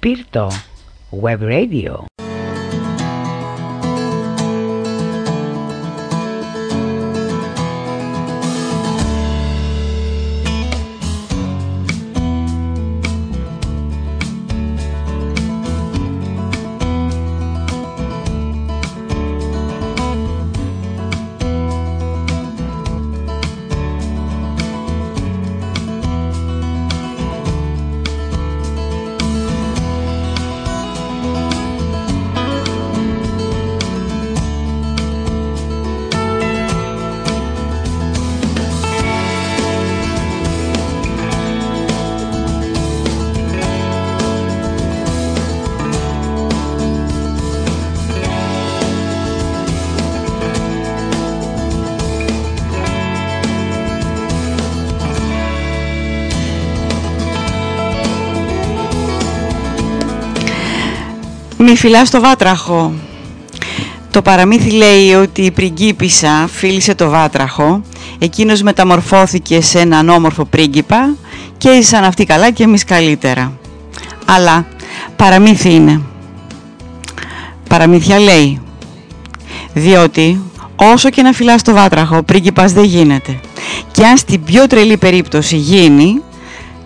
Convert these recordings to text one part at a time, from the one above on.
Spirit Web Radio. Μη φυλάς το βάτραχο. Το παραμύθι λέει ότι η πριγκίπισσα φίλησε το βάτραχο, εκείνος μεταμορφώθηκε σε έναν όμορφο πρίγκιπα και ήσαν αυτοί καλά και εμείς καλύτερα. Αλλά παραμύθι είναι. Παραμύθια λέει. Διότι όσο και να φυλάς το βάτραχο, πρίγκιπας δεν γίνεται. Και αν στην πιο τρελή περίπτωση γίνει,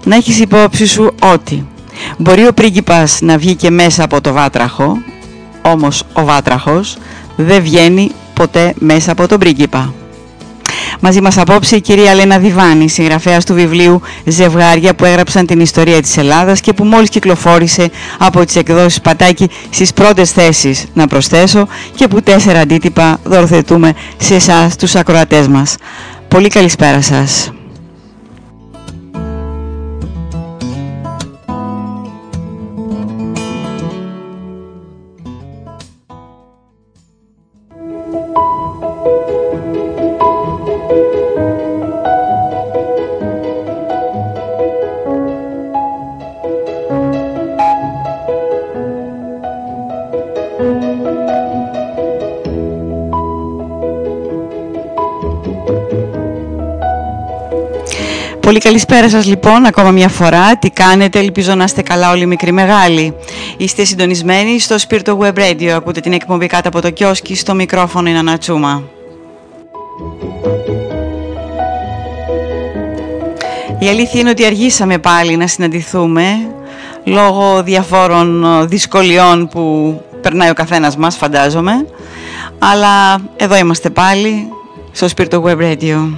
να έχεις υπόψη σου ότι μπορεί ο πρίγκιπας να βγει και μέσα από το βάτραχο, όμως ο βάτραχος δεν βγαίνει ποτέ μέσα από τον πρίγκιπα. Μαζί μας απόψε η κυρία Λένα Διβάνη, συγγραφέας του βιβλίου «Ζευγάρια που έγραψαν την ιστορία της Ελλάδας» και που μόλις κυκλοφόρησε από τις εκδόσεις Πατάκη στις πρώτες θέσεις, να προσθέσω, και που 4 αντίτυπα δορθετούμε σε εσάς τους ακροατές μας. Πολύ καλησπέρα σας. Πολύ καλησπέρα σας λοιπόν, ακόμα μια φορά. Τι κάνετε, ελπίζω να είστε καλά όλοι μικροί μεγάλοι. Είστε συντονισμένοι στο Spirit Web Radio, ακούτε την εκπομπή κάτω από το κιόσκι, στο μικρόφωνο είναι Ανατσούμα. Η αλήθεια είναι ότι αργήσαμε πάλι να συναντηθούμε, λόγω διαφόρων δυσκολιών που περνάει ο καθένας μας, φαντάζομαι. Αλλά εδώ είμαστε πάλι, στο Spirit Web Radio.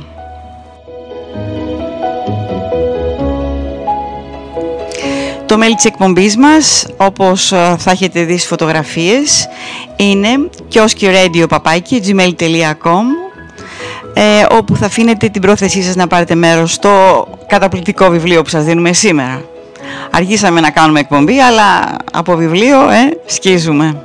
Το μέλη της εκπομπής μας, όπως θα έχετε δει στις φωτογραφίες, είναι kioskiradio@gmail.com, όπου θα αφήνετε την πρόθεσή σας να πάρετε μέρος στο καταπληκτικό βιβλίο που σας δίνουμε σήμερα. Αργήσαμε να κάνουμε εκπομπή, αλλά από βιβλίο σκίζουμε.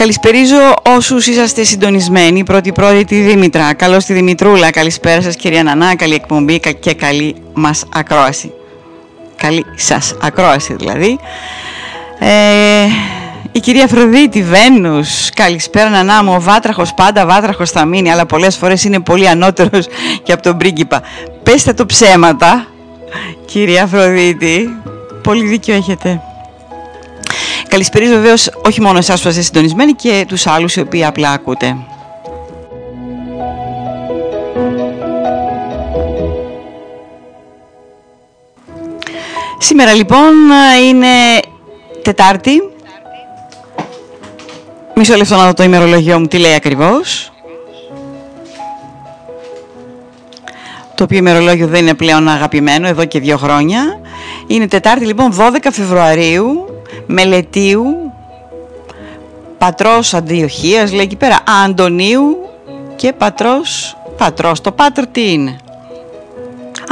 Καλησπερίζω όσους είσαστε συντονισμένοι. Πρώτη τη Δήμητρα. Καλώς τη Δημητρούλα. Καλησπέρα σας κυρία Νανά. Καλή εκπομπή και καλή μας ακρόαση. Καλή σας ακρόαση δηλαδή. Η κυρία Αφροδίτη Βένους. Καλησπέρα Νανά μου. Ο βάτραχος πάντα βάτραχος θα μείνει, αλλά πολλές φορές είναι πολύ ανώτερος και από τον πρίγκιπα. Πέστε το ψέματα, κυρία Αφροδίτη. Πολύ δίκιο έχετε. Καλησπέριζω βεβαίως όχι μόνο εσάς που είστε συντονισμένοι και τους άλλους οι οποίοι απλά ακούτε. Σήμερα λοιπόν είναι Τετάρτη. Μισό λεπτό να δω το ημερολόγιο μου τι λέει ακριβώς. Το οποίο ημερολόγιο δεν είναι πλέον αγαπημένο εδώ και 2 χρόνια. Είναι Τετάρτη λοιπόν 12 Φεβρουαρίου. Μελετίου, πατρός Αντιοχίας, λέει εκεί πέρα, Αντωνίου και πατρός. Το πάτερ τι είναι?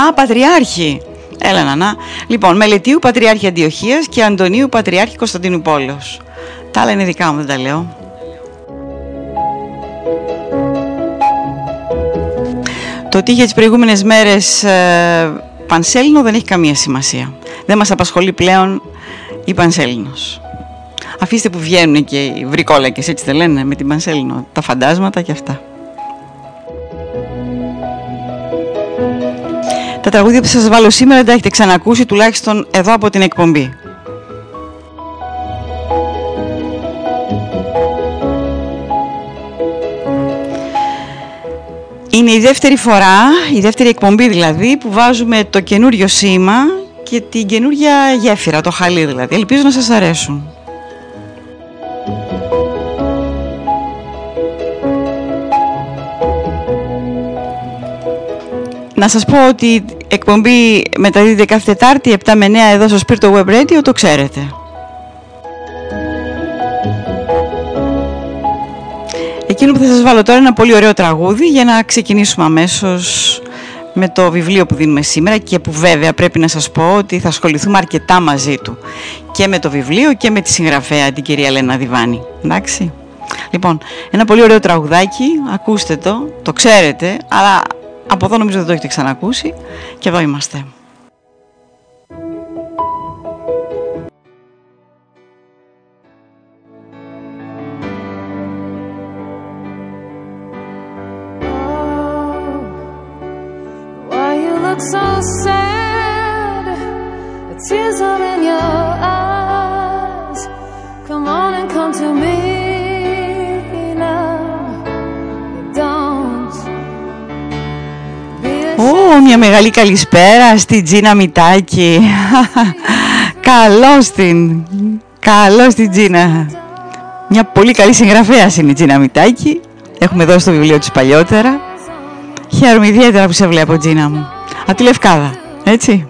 Α, πατριάρχη. Έλα να. Λοιπόν, Μελετίου, πατριάρχη Αντιοχίας και Αντωνίου, πατριάρχη Κωνσταντινουπόλεως. Τα άλλα είναι δικά μου, δεν τα λέω. Το τι είχε τις προηγούμενες μέρες πανσέλινο δεν έχει καμία σημασία. Δεν μας απασχολεί πλέον η πανσέλινος. Αφήστε που βγαίνουν και οι βρικόλακες, έτσι δεν λένε, με την πανσέλινο, τα φαντάσματα και αυτά. τα τραγούδια που σας βάλω σήμερα δεν τα έχετε ξανακούσει, τουλάχιστον εδώ από την εκπομπή. Είναι η δεύτερη φορά, η δεύτερη εκπομπή δηλαδή, που βάζουμε το καινούριο σήμα και την καινούρια γέφυρα, το χαλί δηλαδή. Ελπίζω να σας αρέσουν. Να σας πω ότι η εκπομπή μεταδίδεται κάθε Τετάρτη 7 με 9 εδώ στο Spirit Web Radio, το ξέρετε. Εκείνο που θα σας βάλω τώρα είναι ένα πολύ ωραίο τραγούδι για να ξεκινήσουμε αμέσως με το βιβλίο που δίνουμε σήμερα και που βέβαια πρέπει να σας πω ότι θα ασχοληθούμε αρκετά μαζί του. Και με το βιβλίο και με τη συγγραφέα την κυρία Λένα Διβάνη. Εντάξει. Λοιπόν, ένα πολύ ωραίο τραγουδάκι, ακούστε το, το ξέρετε, αλλά από εδώ νομίζω δεν το έχετε ξανακούσει και εδώ είμαστε. So sad, the tears are in your eyes. Come on and come to me now. Don't be ashamed. Μια μεγάλη καλησπέρα στη Τζίνα Μητάκη. Καλώς την Τζίνα. Μια πολύ καλή συγγραφέα είναι η Τζίνα Μητάκη. Έχουμε δώσει το βιβλίο της παλιότερα. Χαίρομαι ιδιαίτερα που σε βλέπω, Τζίνα μου. Από τη Λευκάδα, έτσι.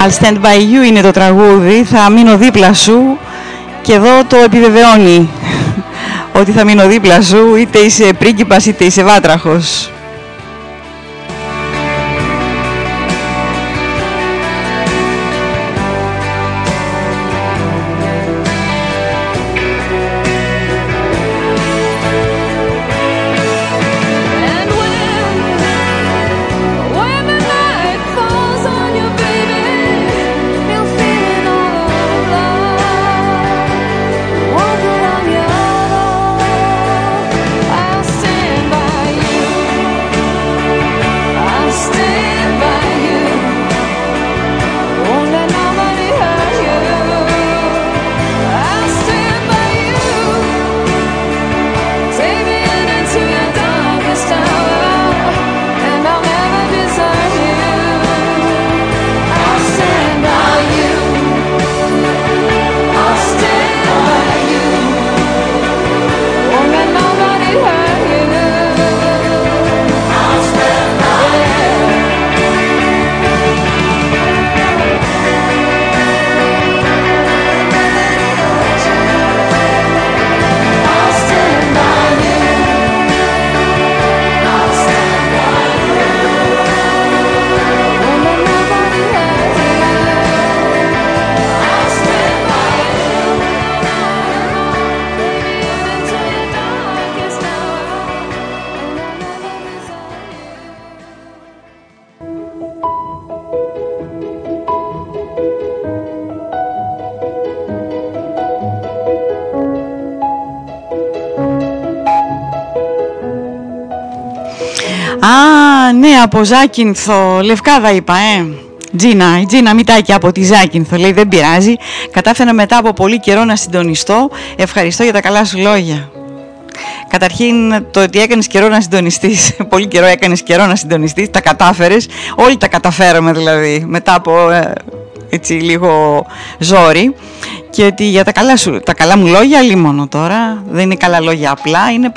I'll stand by you είναι το τραγούδι, θα μείνω δίπλα σου, και εδώ το επιβεβαιώνει ότι θα μείνω δίπλα σου, είτε είσαι πρίγκιπας είτε είσαι βάτραχος. Α, ναι, από Ζάκυνθο, Λευκάδα είπα, Τζίνα, η Τζίνα Μητάκη από τη Ζάκυνθο, λέει, δεν πειράζει. Κατάφερα μετά από πολύ καιρό να συντονιστώ. Ευχαριστώ για τα καλά σου λόγια. Καταρχήν, το ότι έκανες καιρό να συντονιστείς, πολύ καιρό έκανες καιρό να συντονιστείς, τα κατάφερες. Όλοι τα καταφέραμε δηλαδή, μετά από έτσι λίγο ζόρι. Και ότι για τα καλά μου λόγια, λίμωνο τώρα, δεν είναι καλά λόγια απλά, είναι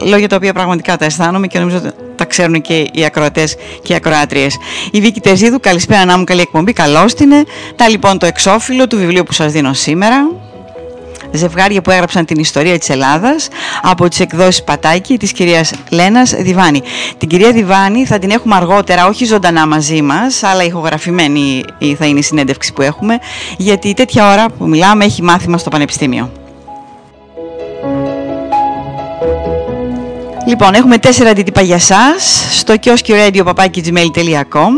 λόγια τα οποία πραγματικά τα αισθάνομαι και νομίζω ότι τα ξέρουν και οι ακροατές και οι ακροάτριες. Η Βίκη Τεζίδου, καλησπέρα να μου, καλή εκπομπή, καλώς την. Τα λοιπόν το εξώφυλλο του βιβλίου που σας δίνω σήμερα, Ζευγάρια που έγραψαν την ιστορία της Ελλάδας, από τις εκδόσεις Πατάκη της κυρίας Λένας Διβάνη. Την κυρία Διβάνη θα την έχουμε αργότερα, όχι ζωντανά μαζί μας, αλλά ηχογραφημένη θα είναι η συνέντευξη που έχουμε, γιατί τέτοια ώρα που μιλάμε έχει μάθημα στο Πανεπιστήμιο. Λοιπόν, έχουμε 4 αντίτυπα για σας στο kioskiradio@gmail.com.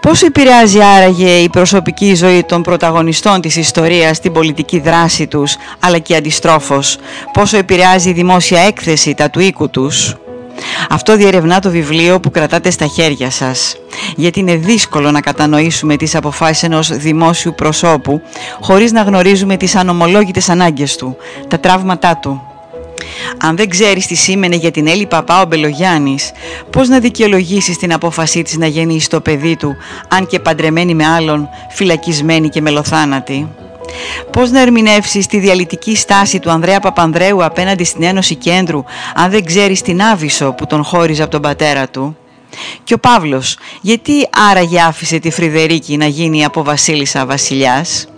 Πόσο επηρεάζει άραγε η προσωπική ζωή των πρωταγωνιστών της ιστορίας την πολιτική δράση τους, αλλά και αντιστρόφως? Πόσο επηρεάζει η δημόσια έκθεση τα του οίκου τους? Αυτό διερευνά το βιβλίο που κρατάτε στα χέρια σας. Γιατί είναι δύσκολο να κατανοήσουμε τις αποφάσεις ενός δημόσιου προσώπου χωρίς να γνωρίζουμε τις ανομολόγητες ανάγκες του, τα τραύματά του. Αν δεν ξέρεις τι σήμαινε για την Έλλη Παπά ο Μπελογιάννης, πώς να δικαιολογήσεις την απόφασή της να γεννήσει το παιδί του, αν και παντρεμένη με άλλον, φυλακισμένη και μελοθάνατη? Πώς να ερμηνεύσεις τη διαλυτική στάση του Ανδρέα Παπανδρέου απέναντι στην Ένωση Κέντρου, αν δεν ξέρεις την άβυσο που τον χώριζε από τον πατέρα του? Και ο Παύλος, γιατί άραγε άφησε τη Φρυδερίκη να γίνει από βασίλισσα βασιλιάς?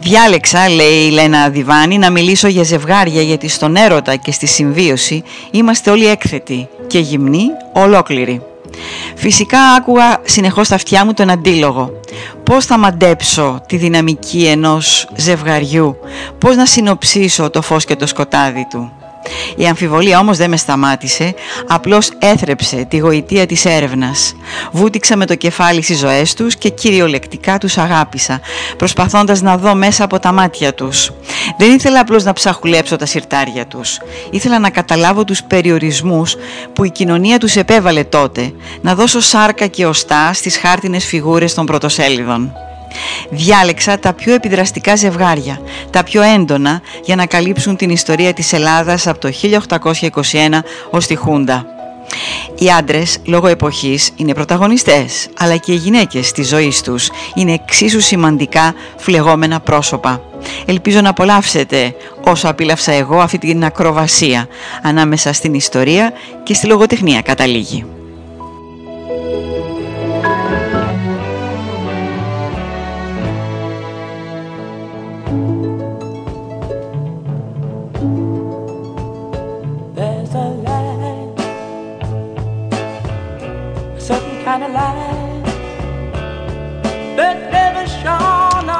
Διάλεξα, λέει η Λένα Διβάνη, να μιλήσω για ζευγάρια, γιατί στον έρωτα και στη συμβίωση είμαστε όλοι έκθετοι και γυμνοί, ολόκληροι. Φυσικά άκουγα συνεχώς στα αυτιά μου τον αντίλογο. Πώς θα μαντέψω τη δυναμική ενός ζευγαριού, πώς να συνοψίσω το φως και το σκοτάδι του? Η αμφιβολία όμως δεν με σταμάτησε, απλώς έθρεψε τη γοητεία της έρευνας. Βούτυξα με το κεφάλι στις ζωές τους και κυριολεκτικά τους αγάπησα, προσπαθώντας να δω μέσα από τα μάτια τους. Δεν ήθελα απλώς να ψαχουλέψω τα συρτάρια τους. Ήθελα να καταλάβω τους περιορισμούς που η κοινωνία τους επέβαλε τότε, να δώσω σάρκα και οστά στις χάρτινες φιγούρες των πρωτοσέλιδων. Διάλεξα τα πιο επιδραστικά ζευγάρια, τα πιο έντονα, για να καλύψουν την ιστορία της Ελλάδας από το 1821 ως τη Χούντα. Οι άντρες, λόγω εποχής, είναι πρωταγωνιστές, αλλά και οι γυναίκες της ζωής τους είναι εξίσου σημαντικά φλεγόμενα πρόσωπα. Ελπίζω να απολαύσετε όσο απίλαυσα εγώ αυτή την ακροβασία ανάμεσα στην ιστορία και στη λογοτεχνία, καταλήγει.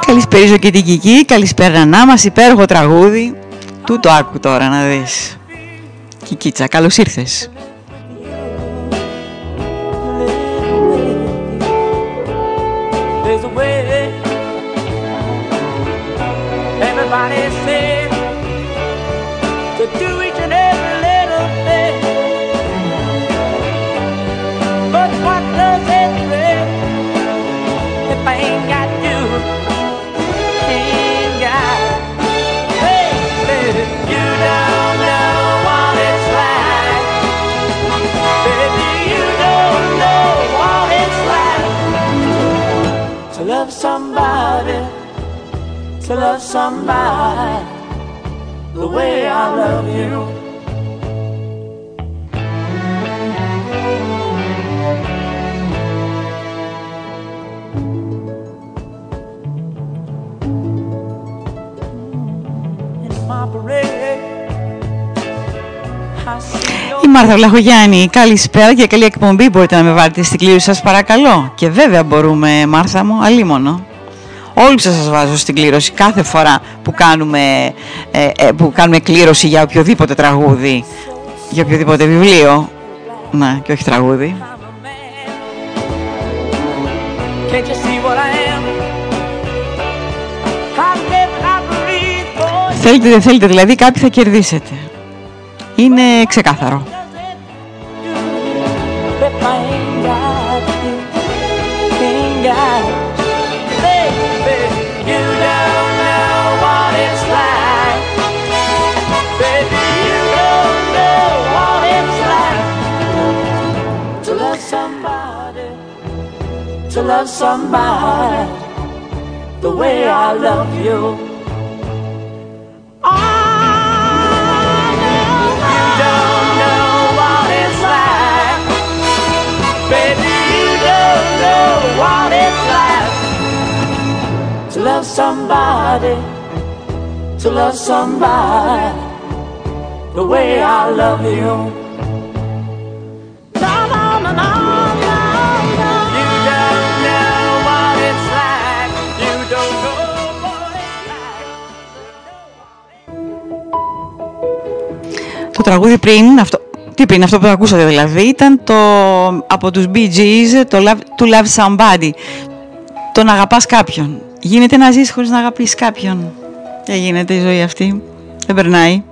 Καλησπέριζω και την Κική, καλησπέρα να μας, υπέροχο τραγούδι. Του το άκου τώρα να δεις. Κικίτσα, καλώς ήρθες. To love somebody the way I love you. Η Μάρθα Βλαχογιάννη, καλησπέρα και καλή εκπομπή. Μπορείτε να με βάλετε στην κλήρωση σας, παρακαλώ? Και βέβαια μπορούμε, Μάρθα μου, αλίμονο. Όλους σας βάζω στην κλήρωση κάθε φορά που κάνουμε κλήρωση για οποιοδήποτε τραγούδι, για οποιοδήποτε βιβλίο. Να, και όχι τραγούδι. Θέλετε, δεν θέλετε, δηλαδή κάποιοι θα κερδίσετε. Είναι ξεκάθαρο. love somebody the way I love you. I know you don't know what it's like, baby, you don't know what it's like to love somebody, to love somebody the way I love you. Το τραγούδι πριν, αυτό που ακούσατε δηλαδή, ήταν από τους Bee Gees, το To Love Somebody. Το να αγαπάς κάποιον. Γίνεται να ζεις χωρίς να αγαπήσεις κάποιον. Δεν γίνεται η ζωή αυτή. Δεν περνάει.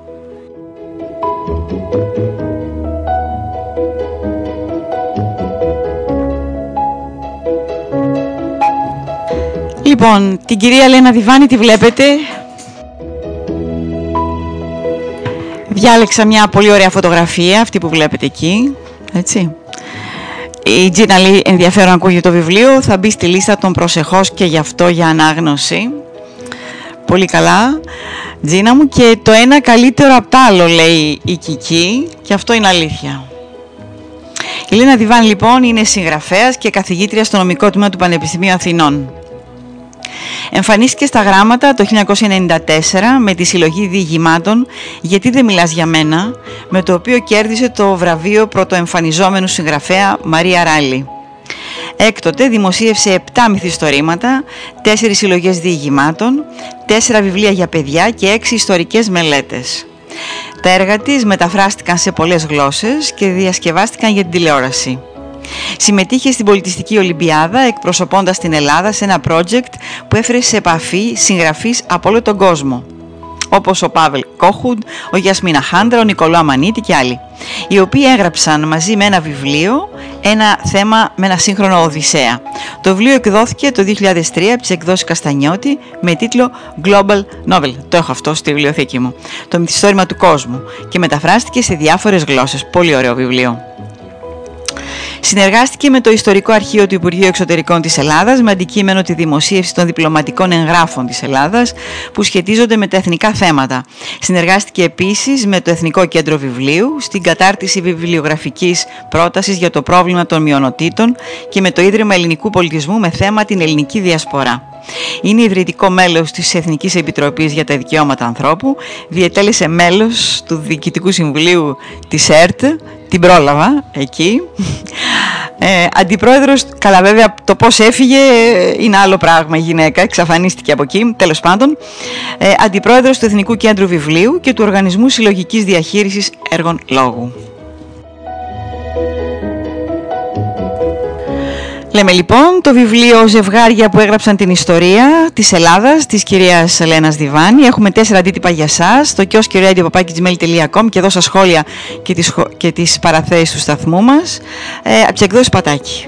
Λοιπόν, την κυρία Λένα Διβάνη τη βλέπετε. Διάλεξα μια πολύ ωραία φωτογραφία, αυτή που βλέπετε εκεί, έτσι. Η Τζίνα λέει ενδιαφέρον ακούγεται το βιβλίο, θα μπει στη λίστα των προσεχώς και γι' αυτό για ανάγνωση. Πολύ καλά, Τζίνα μου, και το ένα καλύτερο απ' το άλλο λέει η Κική και αυτό είναι αλήθεια. Η Λένα Διβάν λοιπόν είναι συγγραφέας και καθηγήτρια στο νομικό τμήμα του Πανεπιστημίου Αθηνών. Εμφανίστηκε στα γράμματα το 1994 με τη συλλογή διηγημάτων «Γιατί δεν μιλάς για μένα», με το οποίο κέρδισε το βραβείο πρωτοεμφανιζόμενου συγγραφέα Μαρία Ράλλη. Έκτοτε δημοσίευσε 7 μυθιστορήματα, 4 συλλογές διηγημάτων, 4 βιβλία για παιδιά και 6 ιστορικές μελέτες. Τα έργα της μεταφράστηκαν σε πολλές γλώσσες και διασκευάστηκαν για την τηλεόραση. Συμμετείχε στην Πολιτιστική Ολυμπιάδα εκπροσωπώντας την Ελλάδα σε ένα project που έφερε σε επαφή συγγραφείς από όλο τον κόσμο, όπως ο Πάβελ Κόχουντ, ο Γιασμίνα Χάντρα, ο Νικολό Αμανίτη και άλλοι, οι οποίοι έγραψαν μαζί με ένα βιβλίο ένα θέμα με ένα σύγχρονο Οδυσσέα. Το βιβλίο εκδόθηκε το 2003 από τις εκδόσεις Καστανιώτη με τίτλο Global Novel. Το έχω αυτό στη βιβλιοθήκη μου. Το μυθιστόρημα του κόσμου, και μεταφράστηκε σε διάφορες γλώσσες. Πολύ ωραίο βιβλίο. Συνεργάστηκε με το Ιστορικό Αρχείο του Υπουργείου Εξωτερικών της Ελλάδας με αντικείμενο τη δημοσίευση των διπλωματικών εγγράφων της Ελλάδας που σχετίζονται με τα εθνικά θέματα. Συνεργάστηκε επίσης με το Εθνικό Κέντρο Βιβλίου στην κατάρτιση βιβλιογραφικής πρότασης για το πρόβλημα των μειονοτήτων και με το Ίδρυμα Ελληνικού Πολιτισμού με θέμα την ελληνική διασπορά. Είναι ιδρυτικό μέλος της Εθνικής Επιτροπής για τα Δικαιώματα Ανθρώπου, διετέλεσε μέλος του Διοικητικού Συμβουλίου της ΕΡΤ, την πρόλαβα εκεί, αντιπρόεδρος. Καλά, βέβαια το πώς έφυγε είναι άλλο πράγμα, η γυναίκα εξαφανίστηκε από εκεί, τέλος πάντων, αντιπρόεδρος του Εθνικού Κέντρου Βιβλίου και του Οργανισμού Συλλογικής Διαχείρισης Έργων Λόγου. Λέμε λοιπόν το βιβλίο «Ζευγάρια που έγραψαν την ιστορία της Ελλάδας» της κυρίας Λένας Διβάνη. Έχουμε 4 αντίτυπα για σας στο kiosk.radio.gmail.com και εδώ στα σχόλια και τις παραθέσεις του σταθμού μας, από τις εκδόσεις Πατάκη.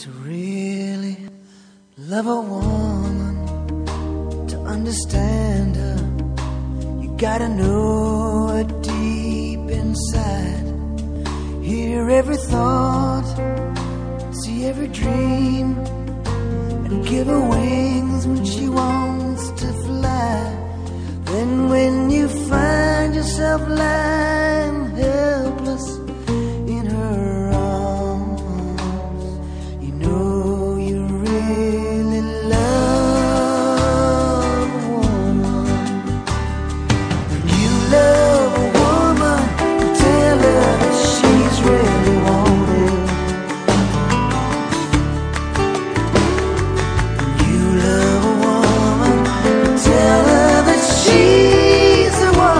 To really love a woman, to understand her, gotta know her deep inside. Hear every thought, see every dream, and give her wings when she wants to fly. Then when you find yourself lying helpless in her arms, you know you really love her. Tell her that she's the one.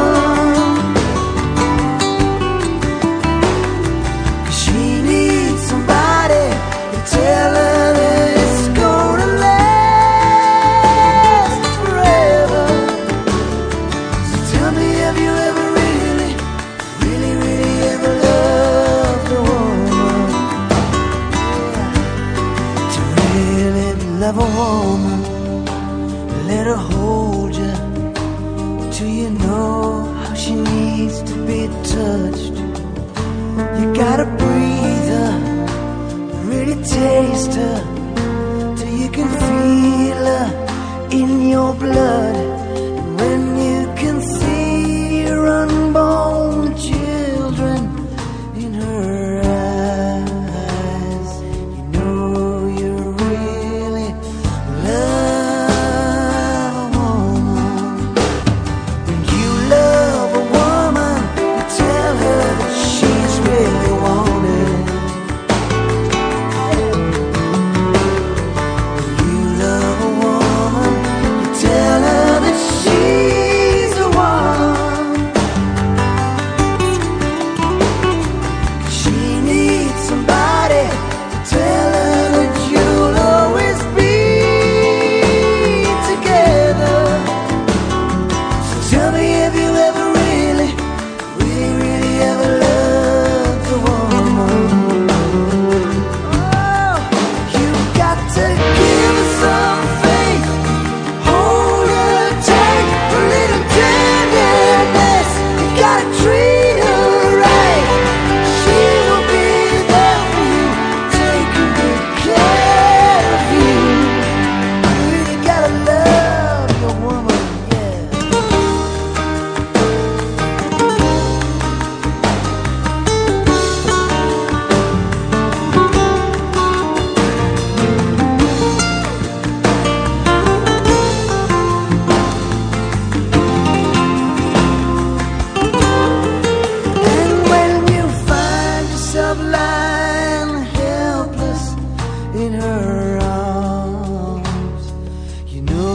get touched. You gotta breathe her, really taste her, till you can feel her in your blood. And when you can see your unborn children in her eyes, you know you really love a woman. When you love a woman, you tell her that she's really wanted. When you love a woman, you tell her that she's the one. She needs somebody to tell her that you'll always be together. So tell me, have you ever really, really, really ever loved a woman? Oh, you got to give her some faith, hold her tight, a little tenderness. You gotta treat her right. She will be there for you, taking good care of you. You really gotta love your woman, yeah. And when you find yourself lying helpless in her arms, you know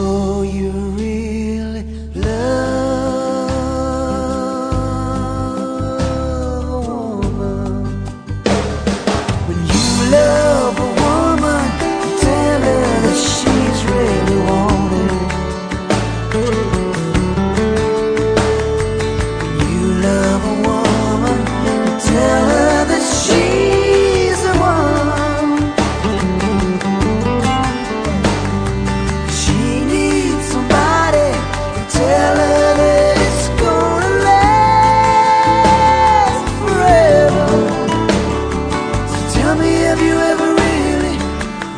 you really love a woman. When you love a woman, you tell her that she's really wanted. You love a woman, you tell her that she's the one. She needs somebody to tell her that it's gonna last forever. So tell me, have you ever really,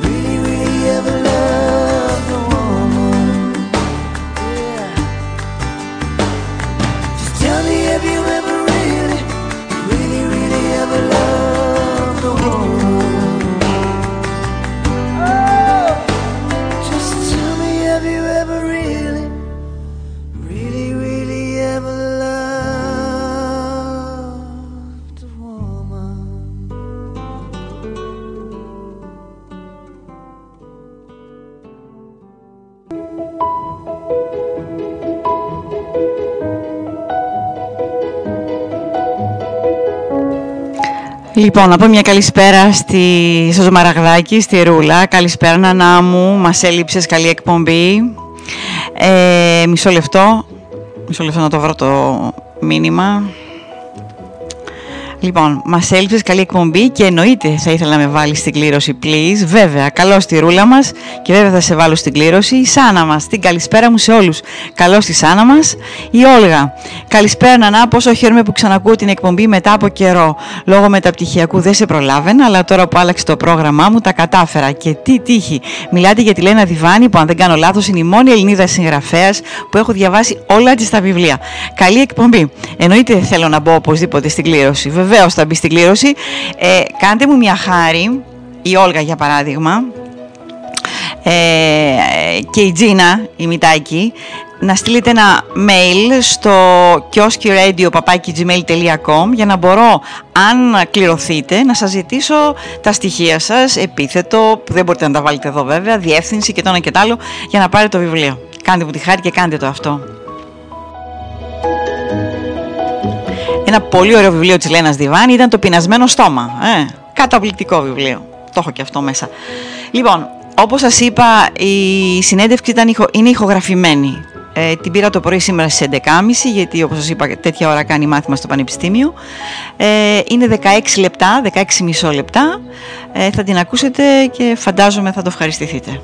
really, really ever loved a woman? Yeah. Just tell me, have you ever really, really, really ever loved a woman? Oh, just tell me, have you ever really, really, really ever loved a woman? Λοιπόν, να πω μια καλησπέρα στο Ζωμαραγδάκι, στη Ρούλα. Καλησπέρα, Νανά μου. Μας έλειψες, καλή εκπομπή. Μισό λεπτό να το βρω το μήνυμα. Λοιπόν, μας έλειψες, καλή εκπομπή και εννοείται θα ήθελα να με βάλεις στην κλήρωση, please. Βέβαια, καλώς τη Ρούλα μας και βέβαια θα σε βάλω στην κλήρωση. Η Σάνα μας, την καλησπέρα μου σε όλους. Καλώς τη Σάνα μας. Η Όλγα, καλησπέρα Νανά, πόσο χαίρομαι που ξανακούω την εκπομπή μετά από καιρό. Λόγω μεταπτυχιακού δεν σε προλάβαινα, αλλά τώρα που άλλαξε το πρόγραμμά μου τα κατάφερα. Και τι τύχη! Μιλάτε για τη Λένα Διβάνη, που αν δεν κάνω λάθος είναι η μόνη Ελληνίδα συγγραφέας που έχω διαβάσει όλα της τα βιβλία. Καλή εκπομπή. Εννοείται θέλω να μπω οπωσδήποτε στην κλήρωση. Βεβαίως θα μπει στην κλήρωση. Κάντε μου μια χάρη, η Όλγα για παράδειγμα, και η Τζίνα, η Μητάκη, να στείλετε ένα mail στο kioskiradio@gmail.com για να μπορώ, αν κληρωθείτε, να σας ζητήσω τα στοιχεία σας, επίθετο, που δεν μπορείτε να τα βάλετε εδώ βέβαια, διεύθυνση και το ένα και το άλλο, για να πάρετε το βιβλίο. Κάντε μου τη χάρη και κάντε το αυτό. Ένα πολύ ωραίο βιβλίο της Λένας Διβάνη ήταν το Πεινασμένο Στόμα. Καταπληκτικό βιβλίο. Το έχω και αυτό μέσα. Λοιπόν, όπως σας είπα, η συνέντευξη είναι ηχογραφημένη. Την πήρα το πρωί σήμερα στις 11.30, γιατί όπως σας είπα τέτοια ώρα κάνει μάθημα στο Πανεπιστήμιο. Είναι 16 λεπτά, 16,5 λεπτά. Θα την ακούσετε και φαντάζομαι θα το ευχαριστηθείτε.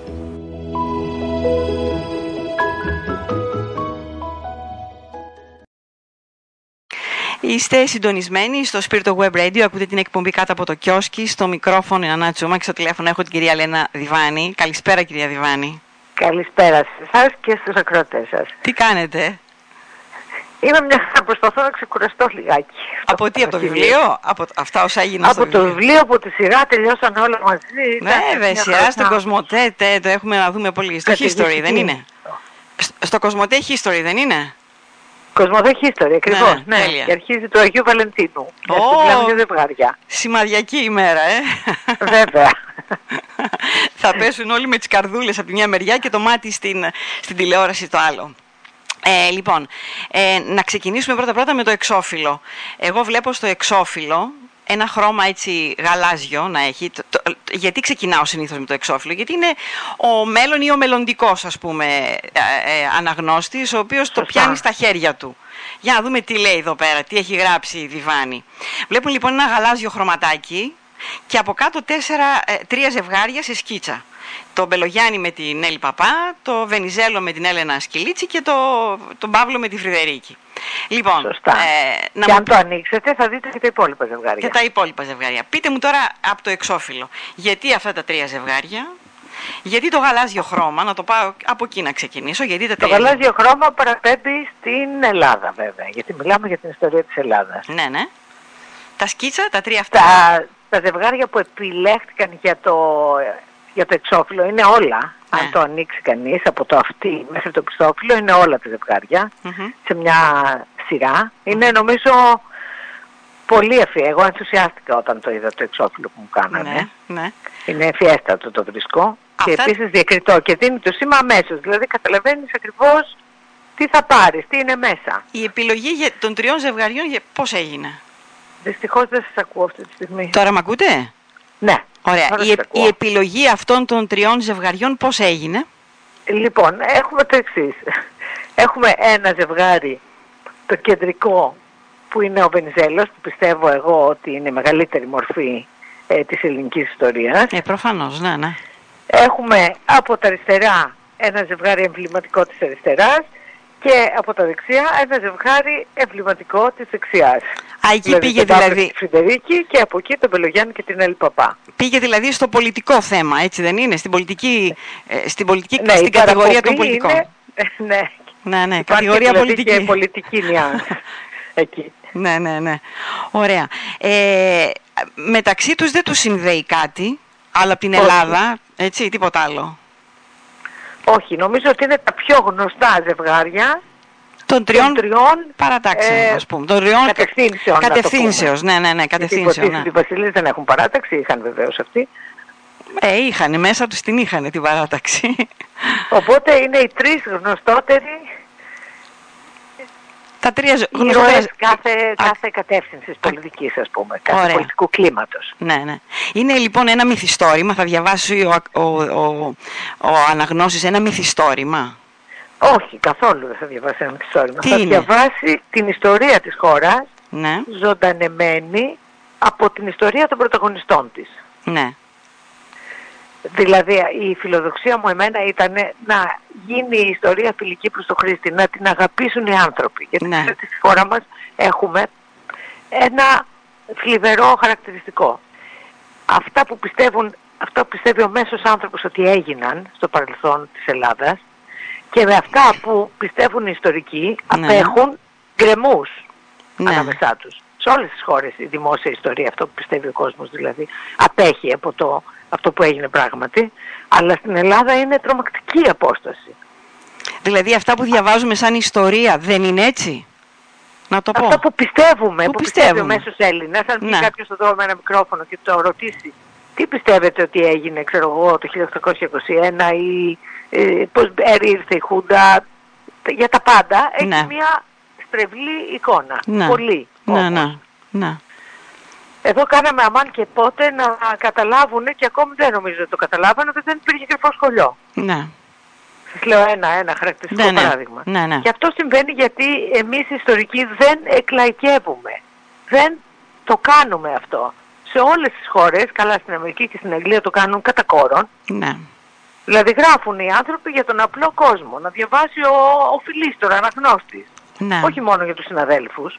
Είστε συντονισμένοι στο Spirit Web Radio, ακούτε την εκπομπή κάτω από το κιόσκι, στο μικρόφωνο Ιωαννά Τσούμα και στο τηλέφωνο έχω την κυρία Λένα Διβάνη. Καλησπέρα κυρία Διβάνη. Καλησπέρα σας και στους ακροατές σας. Τι κάνετε? Είμαι μια να προσπαθώ να ξεκουραστώ λιγάκι. Από τι, από το βιβλίο, από αυτά όσα έγιναν στο βιβλίο. Από το βιβλίο, από τη σειρά, τελειώσαν όλα μαζί. Ναι, βέβαια, σειρά στον COSMOTE, το έχουμε να δούμε πολύ. Στο History, δεν είναι? Στο COSMOTE History, δεν είναι? COSMOTE History, ακριβώς. Ναι, και αρχίζει του Αγίου Βαλεντίνου. Σημαδιακή ημέρα, Βέβαια. Θα πέσουν όλοι με τις καρδούλες από τη μια μεριά και το μάτι στην τηλεόραση το άλλο. Λοιπόν, να ξεκινήσουμε πρώτα με το εξώφυλλο. Εγώ βλέπω στο εξώφυλλο ένα χρώμα έτσι γαλάζιο να έχει. Γιατί ξεκινάω συνήθως με το εξώφυλλο? Γιατί είναι ο μέλλον ή ο μελλοντικός, ας πούμε, αναγνώστης, ο οποίος το πιάνει στα χέρια του. Για να δούμε τι λέει εδώ πέρα, τι έχει γράψει η Διβάνη. Βλέπουν λοιπόν ένα γαλάζιο χρωματάκι και από κάτω τρία ζευγάρια σε σκίτσα. Το Μπελογιάννη με την Νέλη Παπά, το Βενιζέλο με την Έλενα Σκυλίτση και τον Παύλο με τη Φρυδερίκη. Λοιπόν, σωστά. Και αν το ανοίξετε θα δείτε και τα υπόλοιπα ζευγάρια. Πείτε μου τώρα από το εξώφυλλο, γιατί αυτά τα τρία ζευγάρια, γιατί το γαλάζιο χρώμα, να το πάω από εκεί να ξεκινήσω, γιατί τα τρία... Το γαλάζιο χρώμα παραπέμπει στην Ελλάδα βέβαια, γιατί μιλάμε για την ιστορία της Ελλάδας. Ναι. Τα σκίτσα, τα τρία αυτά. Τα ζευγάρια που επιλέχτηκαν για το εξώφυλλο είναι όλα, αν το ανοίξει κανείς από το αυτί μέχρι το πιστόφυλλο, είναι όλα τα ζευγάρια σε μια σειρά. Είναι νομίζω πολύ ευφυή. Εγώ ενθουσιάστηκα όταν το είδα το εξώφυλλο που μου κάνανε. Ναι. Είναι ευφυέστατο το βρισκό. Αυτά... και επίσης διακριτό και δίνει το σήμα αμέσως. Δηλαδή καταλαβαίνεις ακριβώς τι θα πάρεις, τι είναι μέσα. Η επιλογή των τριών ζευγαριών πώς έγινε? Δυστυχώς δεν σας ακούω αυτή τη στιγμή. Τώρα μ' ακούτε? Ναι. Ωραία. Η επιλογή αυτών των τριών ζευγαριών πώς έγινε? Λοιπόν, έχουμε το εξής. Έχουμε ένα ζευγάρι, το κεντρικό, που είναι ο Βενιζέλος, που πιστεύω εγώ ότι είναι η μεγαλύτερη μορφή της ελληνικής ιστορίας. Προφανώς, ναι. Έχουμε από τα αριστερά ένα ζευγάρι εμβληματικό της αριστεράς και από τα δεξιά ένα ζευγάρι εμβληματικό της δεξιάς. Α, εκεί δηλαδή, πήγε δηλαδή... Φρυδερίκη και από εκεί τον Μπελογιάννη και την Έλλη Παπά. Πήγε δηλαδή στο πολιτικό θέμα, έτσι δεν είναι? Στην πολιτική ναι, στην κατηγορία των πολιτικών. Ναι, κατηγορία πολιτική. Υπάρχει δηλαδή και πολιτική νιάνς εκεί. Ναι. Ωραία. Μεταξύ τους δεν τους συνδέει κάτι, αλλά από την Ελλάδα, έτσι, τίποτα άλλο. Όχι, νομίζω ότι είναι τα πιο γνωστά ζευγάρια των τριών παρατάξεων, ας πούμε. Των τριών κατευθύνσεως. Ναι, κατευθύνσεως. Οι Βασιλείς δεν έχουν παράταξη, είχαν βεβαίως αυτοί. Είχανε, μέσα τους την είχανε την παράταξη. Οπότε είναι οι τρεις γνωστότεροι. Τα τρία γνωστές κάθε κατεύθυνσης πολιτικής, ας πούμε, κάθε πολιτικού κλίματος. Ναι. Είναι λοιπόν ένα μυθιστόρημα, θα διαβάσει ο αναγνώστης ένα μυθιστόρημα? Όχι, καθόλου δεν θα διαβάσει ένα μυθιστόρημα. Θα διαβάσει την ιστορία της χώρας, ζωντανεμένη από την ιστορία των πρωταγωνιστών της. Ναι. Δηλαδή η φιλοδοξία μου εμένα ήταν να γίνει η ιστορία φιλική προς το χρήστη, να την αγαπήσουν οι άνθρωποι. Γιατί στη χώρα μας έχουμε ένα θλιβερό χαρακτηριστικό. Αυτά που πιστεύει ο μέσος άνθρωπος ότι έγιναν στο παρελθόν της Ελλάδας και με αυτά που πιστεύουν οι ιστορικοί απέχουν γκρεμούς ανάμεσά τους. Σε όλες τις χώρες η δημόσια ιστορία, αυτό που πιστεύει ο κόσμος δηλαδή, απέχει από αυτό που έγινε πράγματι, αλλά στην Ελλάδα είναι τρομακτική απόσταση. Δηλαδή αυτά που διαβάζουμε σαν ιστορία δεν είναι έτσι? Να το πω. Αυτά που πιστεύουμε, που πιστεύει ο μέσος Έλληνας, αν πει κάποιος στον δρόμο με ένα μικρόφωνο και το ρωτήσει τι πιστεύετε ότι έγινε, ξέρω εγώ, το 1821 ή πώς ήρθε η Χούντα, για τα πάντα, έχει μια στρεβλή εικόνα. Πολύ. Εδώ κάναμε αμάν και πότε να καταλάβουν και ακόμη δεν νομίζω το καταλάβανε ότι δεν υπήρχε κρυφό σχολείο. Ναι. Σας λέω ένα χαρακτηριστικό παράδειγμα. Ναι. Και αυτό συμβαίνει γιατί εμείς οι ιστορικοί δεν εκλαϊκεύουμε. Δεν το κάνουμε αυτό. Σε όλες τις χώρες, καλά στην Αμερική και στην Αγγλία το κάνουν κατά κόρον. Ναι. Δηλαδή γράφουν οι άνθρωποι για τον απλό κόσμο. Να διαβάσει ο φιλίστορα, αναγνώστης. Ναι. Όχι μόνο για τους συναδέλφους.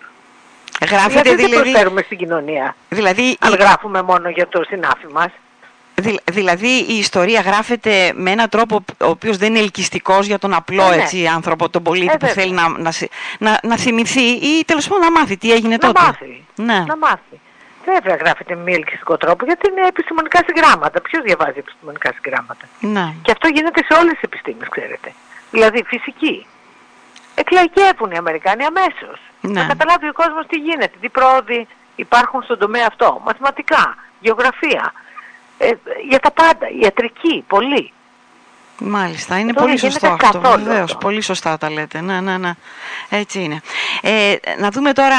Γράφετε, γιατί δεν προσφέρουμε στην κοινωνία, δηλαδή, αν γράφουμε μόνο για το συνάφι μας. Δηλαδή η ιστορία γράφεται με έναν τρόπο ο οποίος δεν είναι ελκυστικός για τον απλό έτσι, άνθρωπο, τον πολίτη που θέλει να θυμηθεί ή τέλος πάντων να μάθει τι έγινε τότε. Να μάθει. Βέβαια γράφεται με μη ελκυστικό τρόπο, γιατί είναι επιστημονικά συγγράμματα. Ποιος διαβάζει επιστημονικά συγγράμματα? Και αυτό γίνεται σε όλες τις επιστήμες, ξέρετε. Δηλαδή φυσική. Εκλαϊκεύουν οι Αμερικάνοι αμέσως. Να καταλάβει ο κόσμος τι γίνεται, τι πρόοδοι υπάρχουν στον τομέα αυτό. Μαθηματικά, γεωγραφία, για τα πάντα, ιατρική, πολύ. Μάλιστα, είναι πολύ σωστό αυτό. Βεβαίως, πολύ σωστά τα λέτε. Ναι. Έτσι είναι. Να δούμε τώρα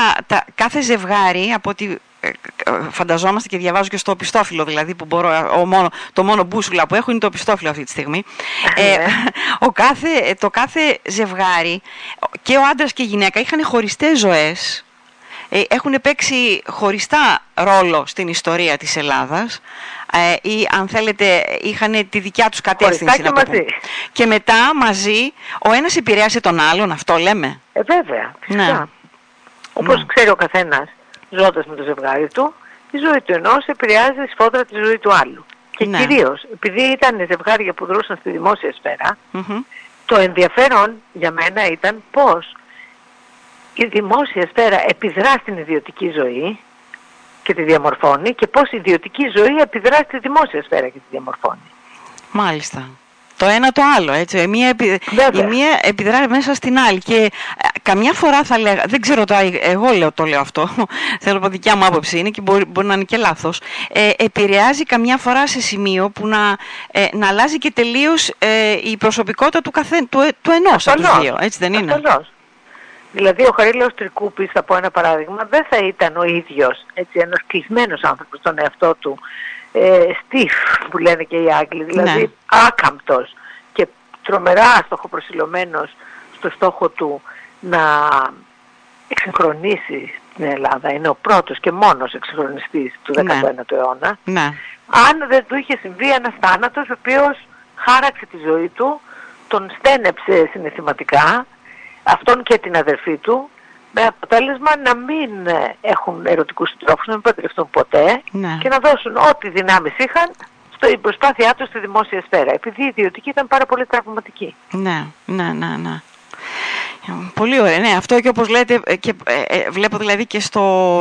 κάθε ζευγάρι από τη... φανταζόμαστε και διαβάζω και στο πιστόφυλλο, δηλαδή που μπορώ, το μόνο μπούσουλα που έχω είναι το πιστόφυλλο αυτή τη στιγμή. Το κάθε ζευγάρι, και ο άντρας και η γυναίκα, είχαν χωριστές ζωές, έχουν παίξει χωριστά ρόλο στην ιστορία της Ελλάδας, ή αν θέλετε είχαν τη δικιά τους κατεύθυνση, να το πούμε. Και μετά μαζί ο ένας επηρέασε τον άλλον, αυτό λέμε. Βέβαια, φυσικά. Ναι. Όπως ξέρει ο καθένας, ζώντας με το ζευγάρι του, η ζωή του ενός επηρεάζει σφόδρα τη ζωή του άλλου. Και κυρίως, επειδή ήταν ζευγάρια που δρούσαν στη δημόσια σφαίρα, το ενδιαφέρον για μένα ήταν πώς η δημόσια σφαίρα επιδρά στην ιδιωτική ζωή και τη διαμορφώνει, και πώς η ιδιωτική ζωή επιδρά στη δημόσια σφαίρα και τη διαμορφώνει. Μάλιστα. Το ένα το άλλο, έτσι. Η μία επιδράει μέσα στην άλλη. Και καμιά φορά θα λέγα, δεν ξέρω τώρα, εγώ το λέω αυτό, θέλω από δικιά μου άποψη είναι και μπορεί να είναι και λάθος, επηρεάζει καμιά φορά σε σημείο που να αλλάζει και τελείως η προσωπικότητα του ενός από τους δύο. Έτσι δεν είναι? Αυτολώς. Δηλαδή ο Χαρίλαος Τρικούπης, θα πω ένα παράδειγμα, δεν θα ήταν ο ίδιος, έτσι, ένας κλεισμένος άνθρωπος στον εαυτό του, στιφ που λένε και οι Άγγλοι, δηλαδή άκαμπτος και τρομερά στοχοπροσιλωμένος στο στόχο του να εξυγχρονίσει την Ελλάδα. Είναι ο πρώτος και μόνος εξυγχρονιστής του 19ου αιώνα. Αν δεν του είχε συμβεί ένας θάνατος ο οποίος χάραξε τη ζωή του, τον στένεψε συναισθηματικά, αυτόν και την αδερφή του, με αποτέλεσμα να μην έχουν ερωτικούς συντρόφους, να μην παντρευτούν ποτέ, και να δώσουν ό,τι δυνάμεις είχαν στην προσπάθειά τους στη δημόσια σφαίρα, επειδή η ιδιωτική ήταν πάρα πολύ τραυματική. Ναι. Πολύ ωραία. Ναι, αυτό και όπως λέτε, και βλέπω δηλαδή και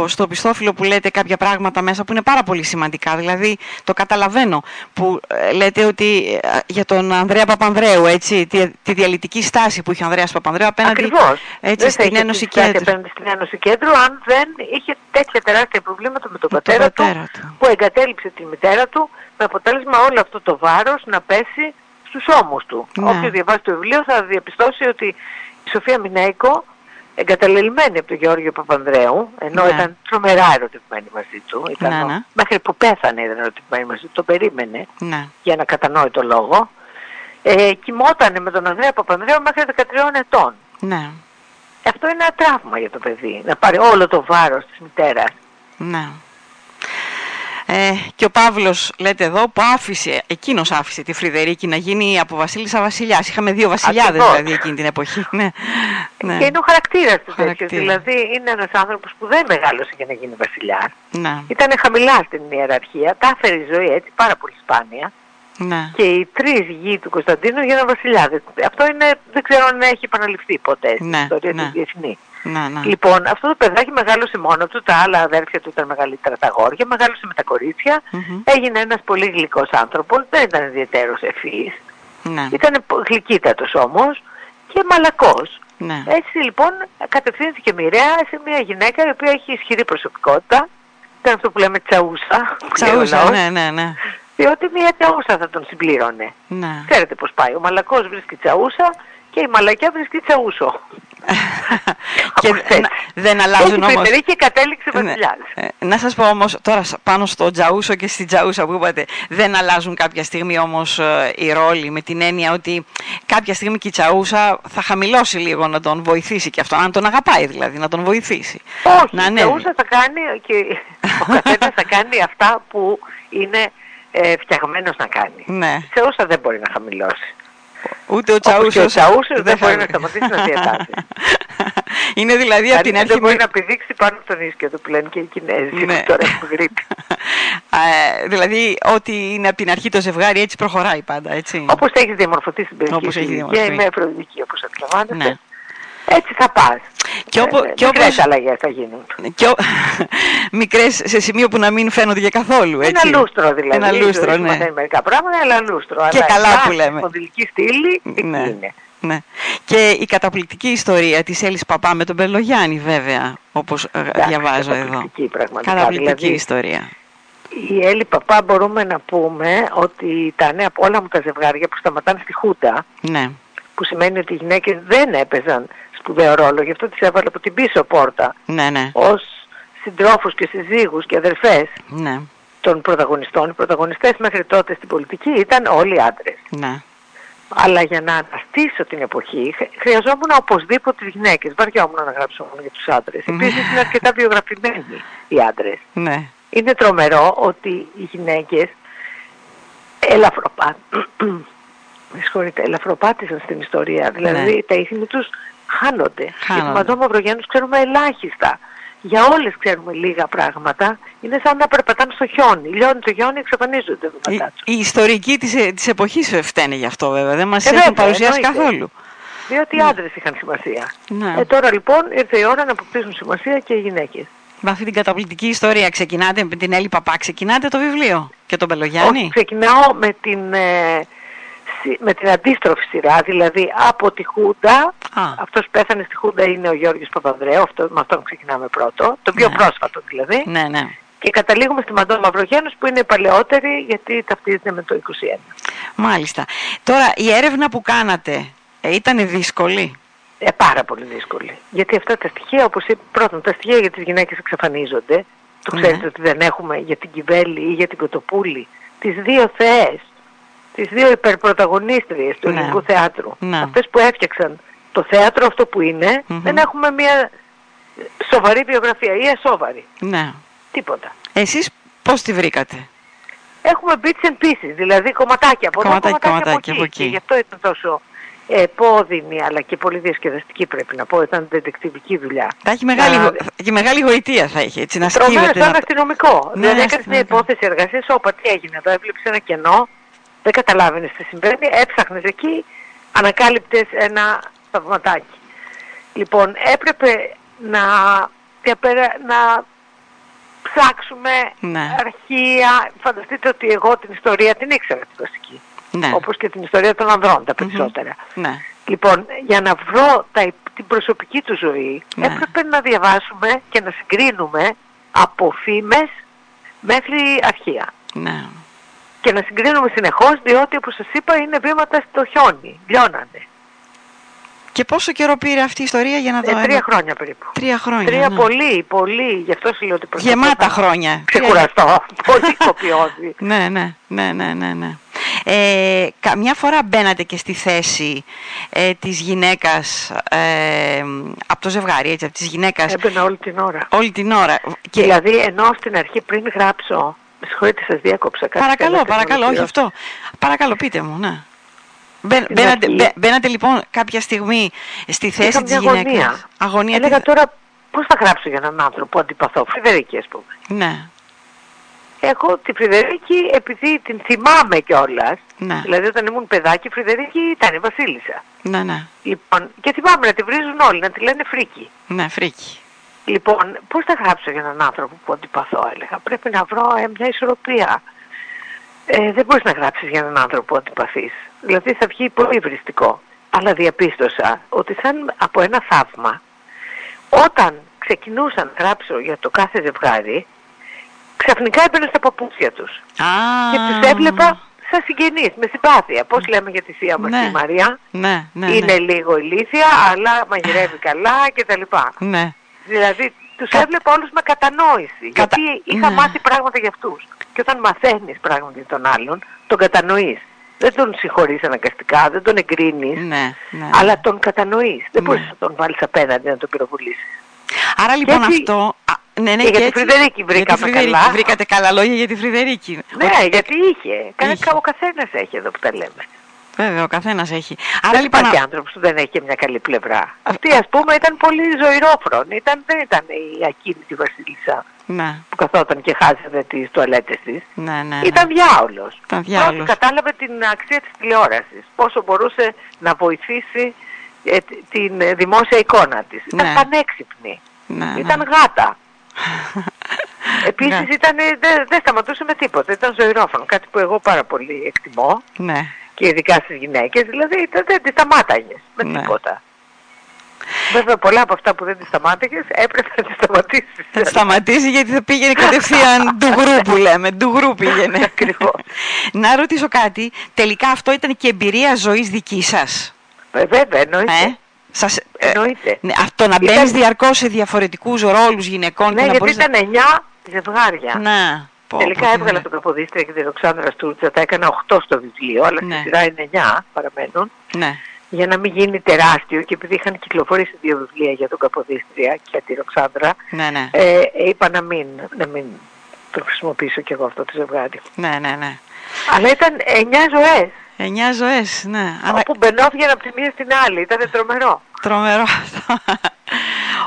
στο πιστόφυλλο που λέτε κάποια πράγματα μέσα που είναι πάρα πολύ σημαντικά. Δηλαδή, το καταλαβαίνω που λέτε ότι για τον Ανδρέα Παπανδρέου, έτσι, τη διαλυτική στάση που είχε ο Ανδρέας Παπανδρέου απέναντι, έτσι, στην Ένωση Κέντρου. Στην Ένωση Κέντρου, αν δεν είχε τέτοια τεράστια προβλήματα με τον πατέρα του, που εγκατέλειψε τη μητέρα του, με αποτέλεσμα όλο αυτό το βάρος να πέσει στους ώμους του. Όποιος διαβάζει το βιβλίο θα διαπιστώσει ότι η Σοφία Μινέικο, εγκαταλελειμμένη από τον Γεώργιο Παπανδρέου, ενώ ήταν τρομερά ερωτευμένη μαζί του, μέχρι που πέθανε ήταν ερωτευμένη μαζί του, τον περίμενε για ένα κατανόητο λόγο, κοιμότανε με τον Ανδρέα Παπανδρέου μέχρι 13 ετών. Αυτό είναι ένα τραύμα για το παιδί, να πάρει όλο το βάρος της μητέρας. Και ο Παύλος, λέτε εδώ, που άφησε τη Φρυδερίκη να γίνει από βασίλισσα βασιλιάς. Είχαμε δύο βασιλιάδες δηλαδή εκείνη την εποχή. Και είναι ο χαρακτήρας του τέτοιος. Δηλαδή είναι ένας άνθρωπος που δεν μεγάλωσε για να γίνει βασιλιάς. Ήταν χαμηλά στην ιεραρχία, τα έφερε η ζωή έτσι πάρα πολύ σπάνια. Και οι τρεις γη του Κωνσταντίνου γίνανε βασιλιάδες. Αυτό είναι, δεν ξέρω αν έχει επαναληφθεί ποτέ στην ιστορία της διεθνή. Λοιπόν, αυτό το παιδάκι μεγάλωσε μόνο του, τα άλλα αδέρφια του ήταν μεγαλύτερα τα αγόρια, μεγάλωσε με τα κορίτσια, έγινε ένας πολύ γλυκός άνθρωπος, δεν ήταν ιδιαιτέρως ευφυής, ήταν γλυκύτατος όμως και μαλακός. Έτσι λοιπόν κατευθύνθηκε μοιραία σε μια γυναίκα η οποία έχει ισχυρή προσωπικότητα, ήταν αυτό που λέμε τσαούσα, ναι. Διότι μια τσαούσα θα τον συμπλήρωνε. Ξέρετε πώς πάει, ο μαλακός βρίσκει τσαούσα και η μαλακιά βρίσκει τσαούσο. Δεν αλλάζουν όμως. Και κατέληξε βασιλιάς. Να σας πω όμως τώρα πάνω στο τζαούσο και στην τζαούσα που είπατε, δεν αλλάζουν κάποια στιγμή όμως οι ρόλοι, με την έννοια ότι κάποια στιγμή και η τσαούσα θα χαμηλώσει λίγο, να τον βοηθήσει και αυτό, αν τον αγαπάει δηλαδή, να τον βοηθήσει. Όχι, η τσαούσα θα κάνει και ο καθένας θα κάνει αυτά που είναι φτιαγμένος να κάνει. Η τσαούσα δεν μπορεί να χαμηλώσει. Ούτε ο τσαούσος δεν μπορεί να σταματήσει να διατάσει. Είναι δηλαδή από την αρχή... Δεν μπορεί να πηδήξει πάνω από τον ίσκιο, το που λένε και οι Κινέζοι, ναι. Τώρα έχουν γρήπη. Δηλαδή ότι είναι από την αρχή το ζευγάρι, έτσι προχωράει πάντα, έτσι. Όπως έχει διαμορφωθεί στην περιοχή σου και είμαι ευρωδική, όπως αντιλαμβάνεστε. Ναι. Έτσι θα πας. Μικρές αλλαγές θα γίνουν. Μικρές σε σημείο που να μην φαίνονται για καθόλου. Έτσι. Ένα λούστρο δηλαδή. Ένα λούστρο, ναι. Μερικά πράγματα, αλλά λούστρο. Και αλλά καλά που λέμε. Σπονδυλική στήλη, ναι. Είναι. Ναι. Και η καταπληκτική ιστορία της Έλλης Παπά με τον Μπελογιάννη, βέβαια, όπως διαβάζω εδώ. Καταπληκτική πραγματικά. Καταπληκτική δηλαδή, ιστορία. Η Έλλη Παπά μπορούμε να πούμε ότι ήταν από όλα μου τα ζευγάρια που σταματάνε στη Χούντα. Ναι. Που σημαίνει ότι οι γυναίκες δεν έπαιζαν σπουδαίο ρόλο, γι' αυτό τις έβαλε από την πίσω πόρτα, ναι, ναι. Ως συντρόφους και συζύγους και αδερφές, ναι. Των πρωταγωνιστών. Οι πρωταγωνιστές μέχρι τότε στην πολιτική ήταν όλοι άντρες. Ναι. Αλλά για να αναστήσω την εποχή χρειαζόμουν οπωσδήποτε τις γυναίκες. Βαριόμουν να γράψω μόνο για τους άντρες. Ναι. Επίσης είναι αρκετά βιογραφημένοι οι άντρες. Ναι. Είναι τρομερό ότι οι γυναίκες ελαφροπάτησαν στην ιστορία. Δηλαδή, ναι. Τα ίχνη τους χάνονται. Για τον Μαντώ Μαυρογιάννους ξέρουμε ελάχιστα. Για όλες ξέρουμε λίγα πράγματα. Είναι σαν να περπατάνε στο χιόνι. Λιώνει το χιόνι, εξαφανίζονται τα βήματα τους. Οι ιστορικοί της εποχής φταίνε γι' αυτό, βέβαια. Δεν μας έχουν παρουσιάσει καθόλου. Διότι οι άντρες είχαν σημασία. Ναι. Τώρα λοιπόν ήρθε η ώρα να αποκτήσουν σημασία και οι γυναίκες. Με αυτή την καταπληκτική ιστορία ξεκινάτε με την Έλλη Παπά, ξεκινάτε το βιβλίο και τον Μπελογιάννη. Όχι, ξεκινάω με την. Με την αντίστροφη σειρά, δηλαδή από τη Χούντα, αυτός που πέθανε στη Χούντα είναι ο Γιώργος Παπανδρέου, με αυτόν ξεκινάμε πρώτο, το πιο πρόσφατο δηλαδή, ναι, ναι. Και καταλήγουμε στη Μαντώ Μαυρογιάννους που είναι παλαιότερη γιατί ταυτίζεται με το 21. Μάλιστα. Τώρα η έρευνα που κάνατε ήταν δύσκολη. Πάρα πολύ δύσκολη, γιατί αυτά τα στοιχεία, όπως είπα, πρώτον τα στοιχεία για τις γυναίκες εξαφανίζονται, το ξέρετε, ναι. Ότι δεν έχουμε για την Κιβέλη ή για την Κοτοπούλη, τις δύο θεές. Τις δύο υπερπρωταγωνίστριες του ελληνικού θεάτρου. Ναι. Αυτές που έφτιαξαν το θέατρο αυτό που είναι, δεν έχουμε μια σοβαρή βιογραφία ή ασόβαρη. Ναι. Τίποτα. Εσείς πώς τη βρήκατε? Έχουμε bits and pieces, δηλαδή κομματάκια από εδώ, κομματάκια από εκεί. Γι' αυτό ήταν τόσο επώδυνη, αλλά και πολύ διασκεδαστική πρέπει να πω. Ήταν δεντεκτιβική δουλειά. Θα έχει μεγάλη γοητεία θα είχε, έτσι, να σκύβεται. Τρομερά, σαν αστυνομικό. Ναι, δηλαδή έκανες μια υπόθεση εργασίας, όπα τι έγινε εδώ, έβλεψε ένα κενό. Δεν καταλάβαινες τι συμβαίνει, έψαχνες εκεί, ανακάλυπτες ένα σταυματάκι. Λοιπόν, έπρεπε να ψάξουμε αρχεία. Φανταστείτε ότι εγώ την ιστορία την ήξερα τη βασική. Ναι. Όπως και την ιστορία των ανδρών, τα περισσότερα. Ναι. Λοιπόν, για να βρω την προσωπική του ζωή, έπρεπε να διαβάσουμε και να συγκρίνουμε από φήμες μέχρι αρχεία. Ναι. Και να συγκρίνουμε συνεχώς, διότι όπως σας είπα είναι βήματα στο χιόνι. Λιώνανε. Και πόσο καιρό πήρε αυτή η ιστορία για να το δω? 3 χρόνια περίπου. 3 χρόνια. Τρία, πολύ, πολύ. Γι' αυτό σου λέω ότι προσπαθώ. Γεμάτα χρόνια. Ξεκουραστώ. Πολύ κοπιώδη. Ναι. Καμιά φορά μπαίνατε και στη θέση της γυναίκας από το ζευγάρι, έτσι, από της γυναίκας. Έμπαινα όλη την ώρα. Όλη την ώρα. Και... Δηλαδή, ενώ στην αρχή πριν γράψω. Με συγχωρείτε, σας διάκοψα. Παρακαλώ, όχι αυτό. Παρακαλώ, πείτε μου, ναι. Μπαίνατε λοιπόν κάποια στιγμή στη θέση της γυναίκας. Αγωνία. Έλεγα τώρα πώς θα γράψω για έναν άνθρωπο αντιπαθώ. Φρυδερίκη, ας πούμε. Ναι. Εγώ τη Φρυδερίκη, επειδή την θυμάμαι κιόλας. Ναι. Δηλαδή όταν ήμουν παιδάκι, η Φρυδερίκη ήταν η βασίλισσα. Ναι, ναι. Λοιπόν, και θυμάμαι να τη βρίζουν όλοι, να τη λένε Φρίκη. Ναι, Φρίκη. Λοιπόν, πώς θα γράψω για έναν άνθρωπο που αντιπαθώ, έλεγα. Πρέπει να βρω μια ισορροπία. Δεν μπορείς να γράψεις για έναν άνθρωπο που αντιπαθείς. Δηλαδή θα βγει πολύ βριστικό. Αλλά διαπίστωσα ότι σαν από ένα θαύμα, όταν ξεκινούσα να γράψω για το κάθε ζευγάρι, ξαφνικά έμπαινα στα παπούτσια τους. Και τους έβλεπα σαν συγγενείς, με συμπάθεια. Πώς λέμε για τη θεία μας, τη Μαρία. Είναι λίγο ηλίθια, αλλά μαγειρεύει καλά κτλ. Ναι. Δηλαδή, τους έβλεπα όλους με κατανόηση. Γιατί είχα μάθει πράγματα για αυτούς. Και όταν μαθαίνεις πράγματα για τον άλλον, τον κατανοείς. Δεν τον συγχωρείς αναγκαστικά, δεν τον εγκρίνεις, αλλά τον κατανοείς. Δεν μπορείς να τον βάλεις απέναντι να τον πυροβολήσεις. Άρα λοιπόν έτσι, αυτό. Και για τη Φρυδερίκη βρήκατε καλά λόγια για τη Φρυδερίκη. Ναι, γιατί είχε. Ο καθένας έχει εδώ που τα λέμε. Βέβαια, ο καθένας έχει. Δεν υπάρχει άνθρωπος που δεν έχει και μια καλή πλευρά. Αυτή, ας πούμε, ήταν πολύ ζωηρόφρονη. Δεν ήταν η ακίνητη βασίλισσα που καθόταν και χάζευε τις τουαλέτες της. Ναι. Ήταν διάολος. Διάολος. Κατάλαβε την αξία της τηλεόρασης. Πόσο μπορούσε να βοηθήσει την δημόσια εικόνα της. Ήταν πανέξυπνη. Ήταν γάτα. Επίσης δεν σταματούσε με τίποτα. Ήταν ζωηρόφρονο. Κάτι που εγώ πάρα πολύ εκτιμώ. Ναι. Και ειδικά στις γυναίκες, δηλαδή δεν τις σταμάταγες με τίποτα. Βέβαια πολλά από αυτά που δεν τις σταμάταγες έπρεπε να τις σταματήσεις. Θα σταματήσει γιατί θα πήγαινε κατευθείαν του γκρου που λέμε, του γκρου πήγαινε. Ακριβώς. Να ρωτήσω κάτι, τελικά αυτό ήταν και εμπειρία ζωής δική σας? Βέβαια, εννοείται. Εννοείται. Αυτό να μπαίνεις διαρκώς σε διαφορετικούς ρόλους γυναικών. Ναι, γιατί ήταν 9 ζευγάρια. Ναι. Τελικά έβγαλα τον Καποδίστρια και την Οξάνδρα Στούρτσα, τα έκανα 8 στο βιβλίο, αλλά στη σειρά είναι 9 παραμένουν, για να μην γίνει τεράστιο, και επειδή είχαν κυκλοφορήσει 2 βιβλία για τον Καποδίστρια και για την Οξάνδρα, είπα να μην το χρησιμοποιήσω κι εγώ αυτό το ζευγάρι. Ναι. Αλλά ήταν 9 ζωές. Ναι. Όπου μπαινόφυγαν από τη μία στην άλλη, ήταν τρομερό. Τρομερό αυτό.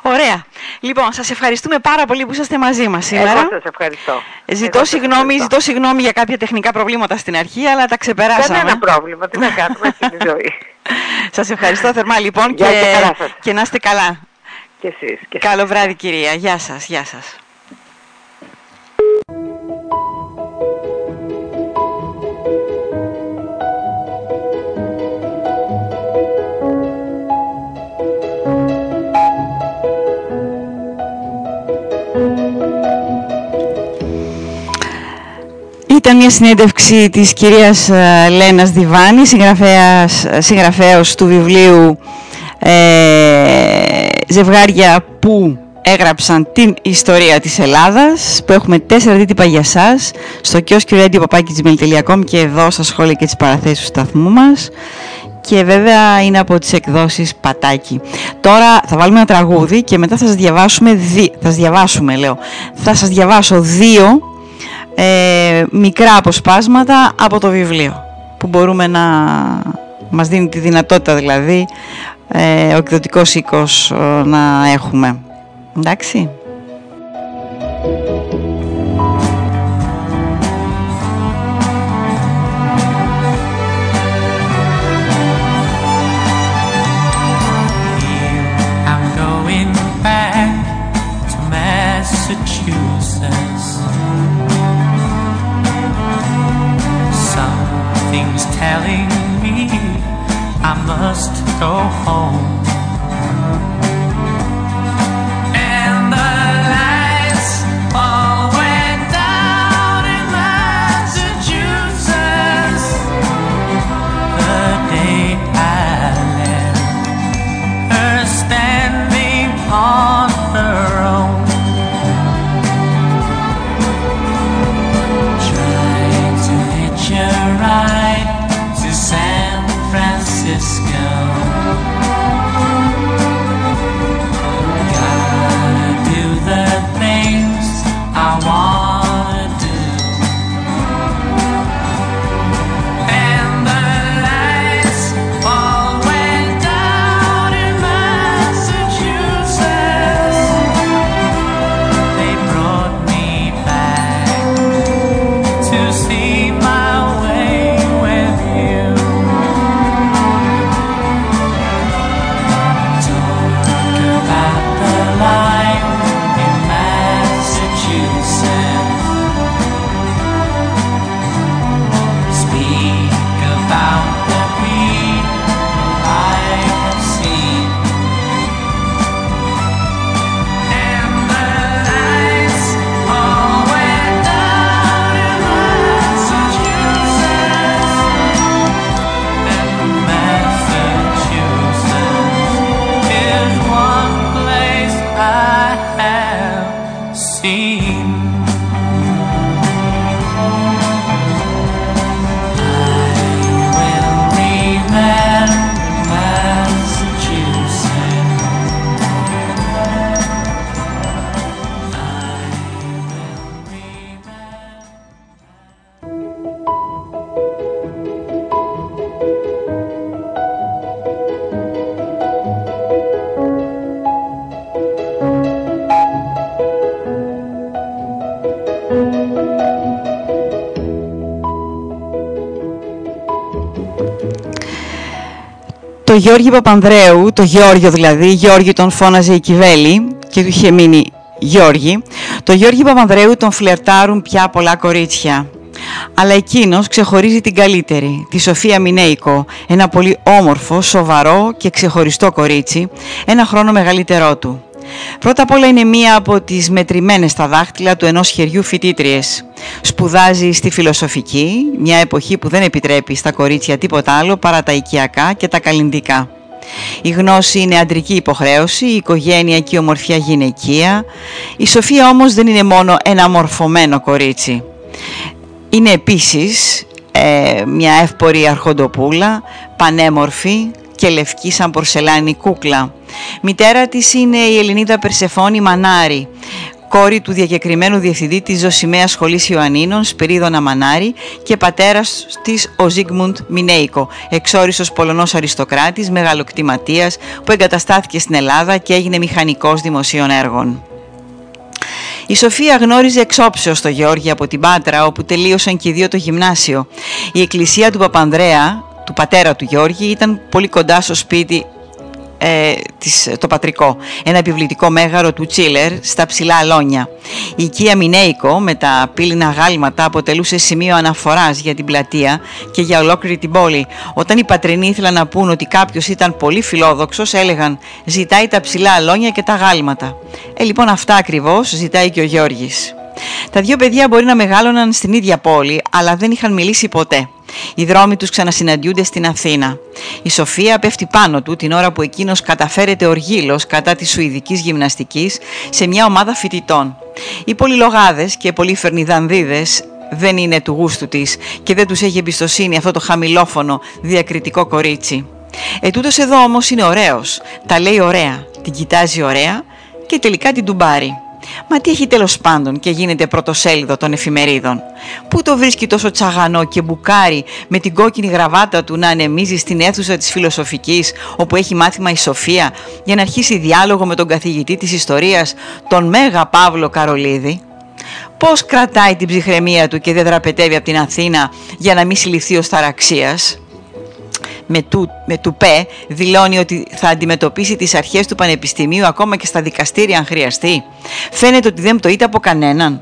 Ωραία. Λοιπόν, σας ευχαριστούμε πάρα πολύ που είσαστε μαζί μας σήμερα. Εγώ σας ευχαριστώ. Ζητώ συγγνώμη για κάποια τεχνικά προβλήματα στην αρχή, αλλά τα ξεπεράσαμε. Κανένα πρόβλημα, τι να κάνουμε αυτή τη ζωή. Σας ευχαριστώ θερμά λοιπόν και να είστε καλά. Και εσείς. Καλό βράδυ κυρία. Γεια σας, γεια σας. Ήταν μια συνέντευξη της κυρίας Λένας Διβάνη, συγγραφέως του βιβλίου «Ζευγάρια που έγραψαν την ιστορία της Ελλάδας», που έχουμε 4 δίτυπα για σας στο kiosk.radio.com και εδώ στα σχόλια και τις παραθέσεις του σταθμού μας. Και βέβαια είναι από τις εκδόσεις Πατάκη. Τώρα θα βάλουμε ένα τραγούδι και μετά θα σας διαβάσουμε, θα σας διαβάσω 2 μικρά αποσπάσματα από το βιβλίο που μπορούμε να μας δίνει τη δυνατότητα, δηλαδή ο εκδοτικός οίκος να έχουμε. Εντάξει. Telling me I must go home, and the lights all went down in Massachusetts the day I left her standing on her own, trying to hitch a ride το Γιώργη Παπανδρέου, το Γιώργιο δηλαδή, Γιώργη τον φώναζε η Κιβέλη και του είχε μείνει Γιώργη. Το Γιώργη Παπανδρέου τον φλερτάρουν πια πολλά κορίτσια. Αλλά εκείνος ξεχωρίζει την καλύτερη, τη Σοφία Μινέικο, ένα πολύ όμορφο, σοβαρό και ξεχωριστό κορίτσι, ένα χρόνο μεγαλύτερό του. Πρώτα απ' όλα είναι μία από τις μετρημένες στα δάχτυλα του ενός χεριού φοιτήτριες. Σπουδάζει στη φιλοσοφική, μια εποχή που δεν επιτρέπει στα κορίτσια τίποτα άλλο παρά τα οικιακά και τα καλλυντικά. Η γνώση είναι αντρική υποχρέωση, η οικογένεια και η ομορφιά γυναικεία. Η Σοφία όμως δεν είναι μόνο ένα μορφωμένο κορίτσι. Είναι επίσης μια εύπορη αρχοντοπούλα, πανέμορφη και λευκή σαν πορσελάνη κούκλα. Μητέρα της είναι η Ελληνίδα Περσεφώνη Μανάρη, κόρη του διακεκριμένου διευθυντή της Ζωσιμαίας Σχολής Ιωαννίνων, Σπυρίδωνα Μανάρη, και πατέρας της ο Ζίγμουντ Μινέικο, εξόριστος Πολωνός αριστοκράτης, μεγαλοκτηματίας, που εγκαταστάθηκε στην Ελλάδα και έγινε μηχανικός δημοσίων έργων. Η Σοφία γνώριζε εξόψεως τον Γεώργη από την Πάτρα, όπου τελείωσαν και οι δύο το γυμνάσιο. Η εκκλησία του Παπανδρέα, του πατέρα του Γεώργη, ήταν πολύ κοντά στο σπίτι το πατρικό, ένα επιβλητικό μέγαρο του Τσίλερ στα ψηλά Αλόνια. Η οικία Μινέικο με τα πύληνα γάλματα αποτελούσε σημείο αναφοράς για την πλατεία και για ολόκληρη την πόλη. Όταν οι πατρινοί ήθελαν να πούν ότι κάποιος ήταν πολύ φιλόδοξος, έλεγαν «Ζητάει τα ψηλά Αλόνια και τα γάλματα». Λοιπόν, αυτά ακριβώς ζητάει και ο Γεώργης. Τα δύο παιδιά μπορεί να μεγάλωναν στην ίδια πόλη, αλλά δεν είχαν μιλήσει ποτέ. Οι δρόμοι τους ξανασυναντιούνται στην Αθήνα. Η Σοφία πέφτει πάνω του την ώρα που εκείνος καταφέρεται οργύλος κατά της σουηδικής γυμναστικής σε μια ομάδα φοιτητών. Οι πολυλογάδες και πολύφερνοι δανδίδες δεν είναι του γούστου της και δεν τους έχει εμπιστοσύνη αυτό το χαμηλόφωνο διακριτικό κορίτσι. Ετούτος εδώ όμως είναι ωραίος, τα λέει ωραία, την κοιτάζει ωραία και τελικά την τουμπάρει. Μα τι έχει τέλος πάντων και γίνεται πρωτοσέλιδο των εφημερίδων? Πού το βρίσκει τόσο τσαγανό και μπουκάρι με την κόκκινη γραβάτα του να ανεμίζει στην αίθουσα της φιλοσοφικής όπου έχει μάθημα η Σοφία για να αρχίσει διάλογο με τον καθηγητή της ιστορίας, τον Μέγα Παύλο Καρολίδη? Πώς κρατάει την ψυχραιμία του και δεν δραπετεύει από την Αθήνα για να μην συλληφθεί ως ταραξίας? Με τουπέ δηλώνει ότι θα αντιμετωπίσει τις αρχές του πανεπιστημίου ακόμα και στα δικαστήρια αν χρειαστεί. Φαίνεται ότι δεν το είτε από κανέναν.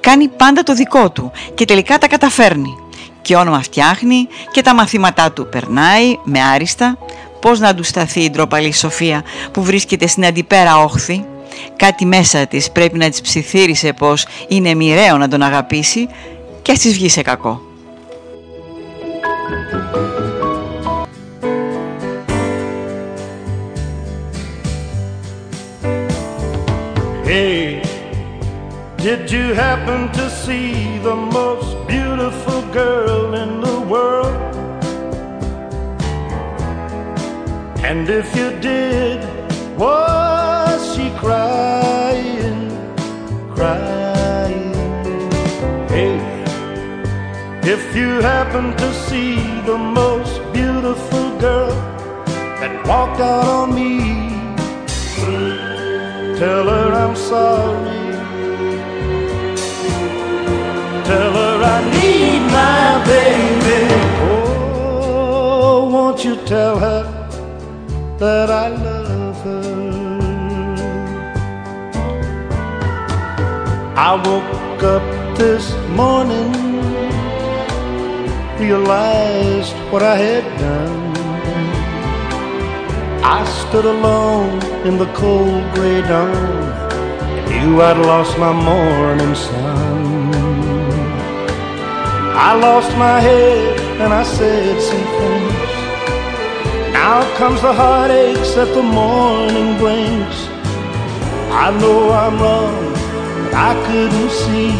Κάνει πάντα το δικό του και τελικά τα καταφέρνει. Και όνομα φτιάχνει και τα μαθήματά του περνάει με άριστα. Πώς να του σταθεί η ντροπαλή Σοφία που βρίσκεται στην αντιπέρα όχθη? Κάτι μέσα της πρέπει να της ψιθύρισε πως είναι μοιραίο να τον αγαπήσει και ας της βγει σε κακό. Hey, did you happen to see the most beautiful girl in the world? And if you did, was she crying, crying? Hey, if you happen to see the most beautiful girl that walked out on me, tell her I'm sorry. Tell her I need my baby. Oh, won't you tell her that I love her? I woke up this morning, realized what I had done. I stood alone in the cold gray dawn and knew I'd lost my morning sun. I lost my head and I said some things. Now comes the heartaches that the morning brings. I know I'm wrong, but I couldn't see.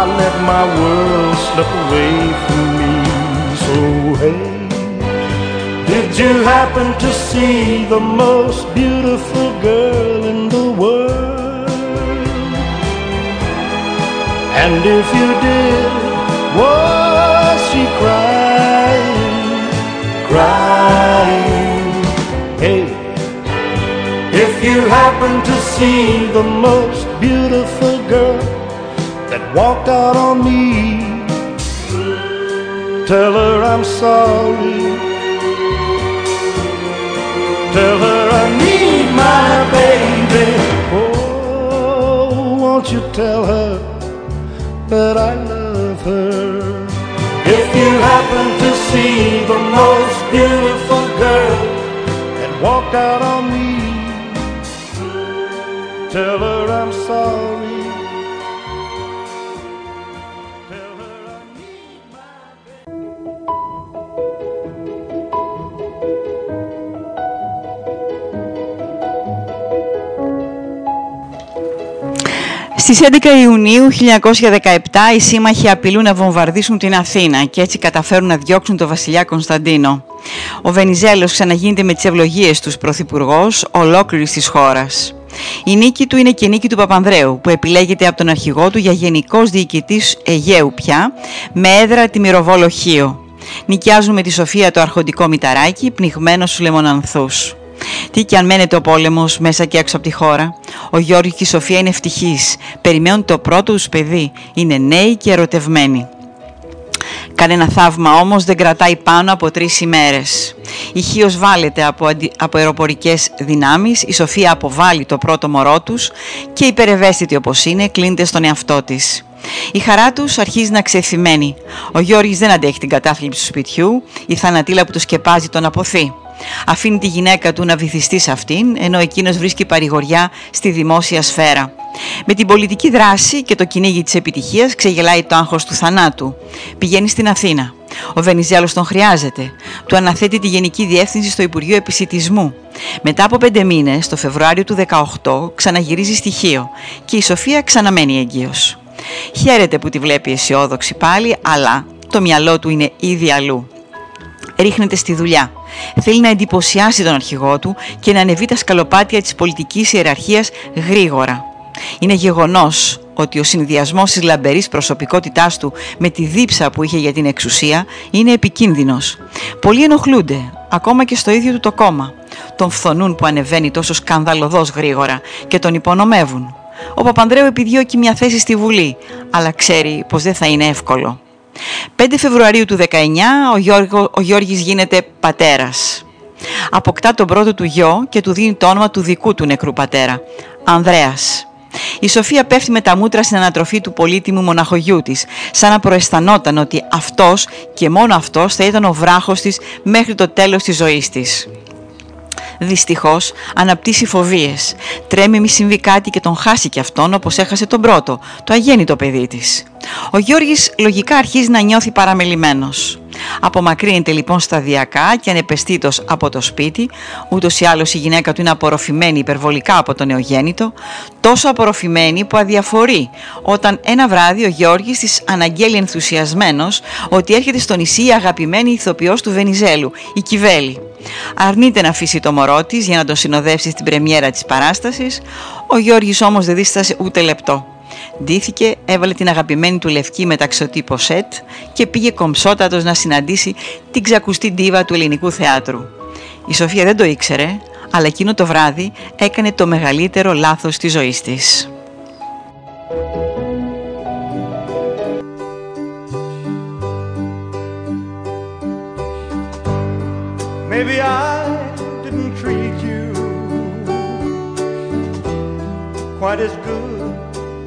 I let my world slip away from me. So hey, did you happen to see the most beautiful girl in the world? And if you did, was she crying, crying? Hey, if you happen to see the most beautiful girl that walked out on me, tell her I'm sorry. her I need my baby. Oh, won't you tell her that I love her? If you happen to see the most beautiful girl and walk out on me, tell her I'm sorry. Στις 11 Ιουνίου 1917 οι σύμμαχοι απειλούν να βομβαρδίσουν την Αθήνα και έτσι καταφέρουν να διώξουν τον βασιλιά Κωνσταντίνο. Ο Βενιζέλος ξαναγίνεται με τις ευλογίες τους πρωθυπουργός ολόκληρης της χώρας. Η νίκη του είναι και νίκη του Παπανδρέου, που επιλέγεται από τον αρχηγό του για γενικός διοικητής Αιγαίου πια, με έδρα τη Μυροβόλο Χίο. Νοικιάζουν με τη Σοφία το αρχοντικό μηταράκι, πνιγμένο στους λεμονανθούς. Τι και αν μένεται ο πόλεμος μέσα και έξω από τη χώρα, ο Γιώργος και η Σοφία είναι ευτυχείς, περιμένουν το πρώτο τους παιδί, είναι νέοι και ερωτευμένοι. Κανένα θαύμα όμως δεν κρατάει πάνω από 3 ημέρες. Η Χίος βάλεται από αεροπορικές δυνάμεις, η Σοφία αποβάλλει το πρώτο μωρό τους και υπερευαίσθητη όπως είναι, κλείνεται στον εαυτό της. Η χαρά τους αρχίζει να ξεθυμαίνει. Ο Γιώργης δεν αντέχει την κατάθλιψη του σπιτιού, η θανατήλα που του σκεπάζει τον αποθεί. Αφήνει τη γυναίκα του να βυθιστεί σε αυτήν, ενώ εκείνος βρίσκει παρηγοριά στη δημόσια σφαίρα. Με την πολιτική δράση και το κυνήγι της επιτυχίας ξεγελάει το άγχος του θανάτου. Πηγαίνει στην Αθήνα. Ο Βενιζέλος τον χρειάζεται. Του αναθέτει τη Γενική Διεύθυνση στο Υπουργείο Επισιτισμού. Μετά από 5 μήνες, το Φεβρουάριο του 18, ξαναγυρίζει στη Χίο και η Σοφία ξαναμένει εγκύος. Χαίρεται που τη βλέπει αισιόδοξη πάλι, αλλά το μυαλό του είναι ήδη αλλού. Ρίχνεται στη δουλειά. Θέλει να εντυπωσιάσει τον αρχηγό του και να ανεβεί τα σκαλοπάτια της πολιτικής ιεραρχίας γρήγορα. Είναι γεγονός ότι ο συνδυασμός της λαμπερής προσωπικότητάς του με τη δίψα που είχε για την εξουσία είναι επικίνδυνος. Πολλοί ενοχλούνται, ακόμα και στο ίδιο του το κόμμα. Τον φθονούν που ανεβαίνει τόσο σκανδαλωδώς γρήγορα και τον υπονομεύουν. Ο Παπανδρέου επιδιώκει μια θέση στη Βουλή, αλλά ξέρει πως δεν θα είναι εύκολο. 5 Φεβρουαρίου του 19 ο Γιώργης γίνεται πατέρας. Αποκτά τον πρώτο του γιο και του δίνει το όνομα του δικού του νεκρού πατέρα, Ανδρέας. Η Σοφία πέφτει με τα μούτρα στην ανατροφή του πολύτιμου μοναχογιού της, σαν να προαισθανόταν ότι αυτός και μόνο αυτός θα ήταν ο βράχος της μέχρι το τέλος της ζωής της. Δυστυχώς αναπτύσσει φοβίες. Τρέμει μη συμβεί κάτι και τον χάσει κι αυτόν, όπως έχασε τον πρώτο, το αγέννητο παιδί της. Ο Γιώργης λογικά αρχίζει να νιώθει παραμελημένος. Απομακρύνεται λοιπόν σταδιακά και ανεπαισθήτως από το σπίτι. Ούτως ή άλλως η γυναίκα του είναι απορροφημένη υπερβολικά από το νεογέννητο, τόσο απορροφημένη που αδιαφορεί όταν ένα βράδυ ο Γιώργης της αναγγέλει ενθουσιασμένος ότι έρχεται στο νησί η αγαπημένη ηθοποιός του Βενιζέλου, η Κιβέλη. Αρνείται να αφήσει το μωρό της για να τον συνοδεύσει στην πρεμιέρα της παράστασης. Ο Γιώργης όμως δεν δίστασε ούτε λεπτό. Ντύθηκε, έβαλε την αγαπημένη του λευκή μεταξωτή ποσέτ και πήγε κομψότατος να συναντήσει την ξακουστή ντίβα του ελληνικού θεάτρου. Η Σοφία δεν το ήξερε, αλλά εκείνο το βράδυ έκανε το μεγαλύτερο λάθος της ζωής της. Maybe I didn't treat you quite as good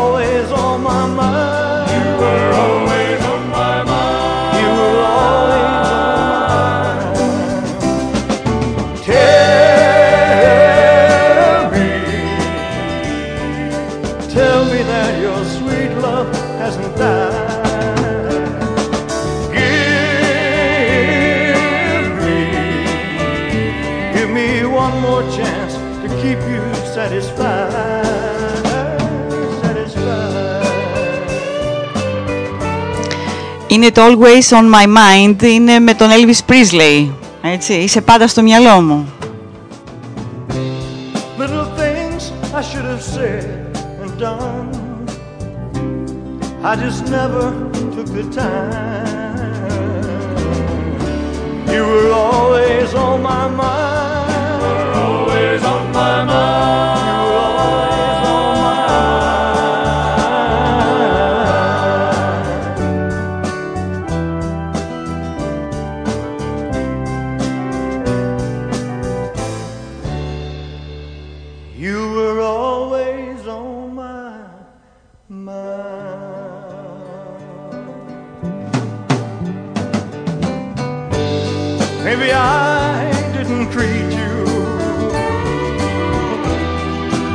Always always on my mind. You were always on my mind. You were always on my mind. Tell me that your sweet love hasn't died. Give me one more chance to keep you satisfied. Είναι το Always on my mind, είναι με τον Elvis Presley, έτσι, είσαι πάντα στο μυαλό μου. Little things I should have said and done, I just never took the time. You were always on my mind, you were always on my mind.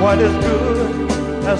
Quite as good as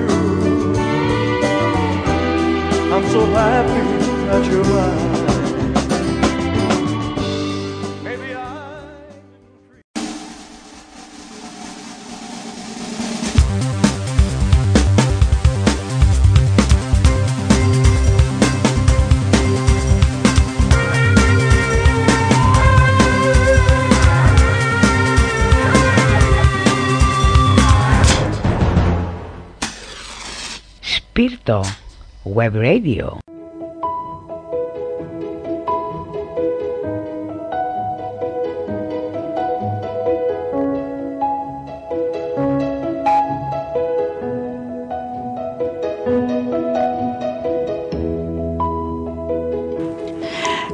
I'm so happy that you're mine. Maybe I... Spirito Web Radio.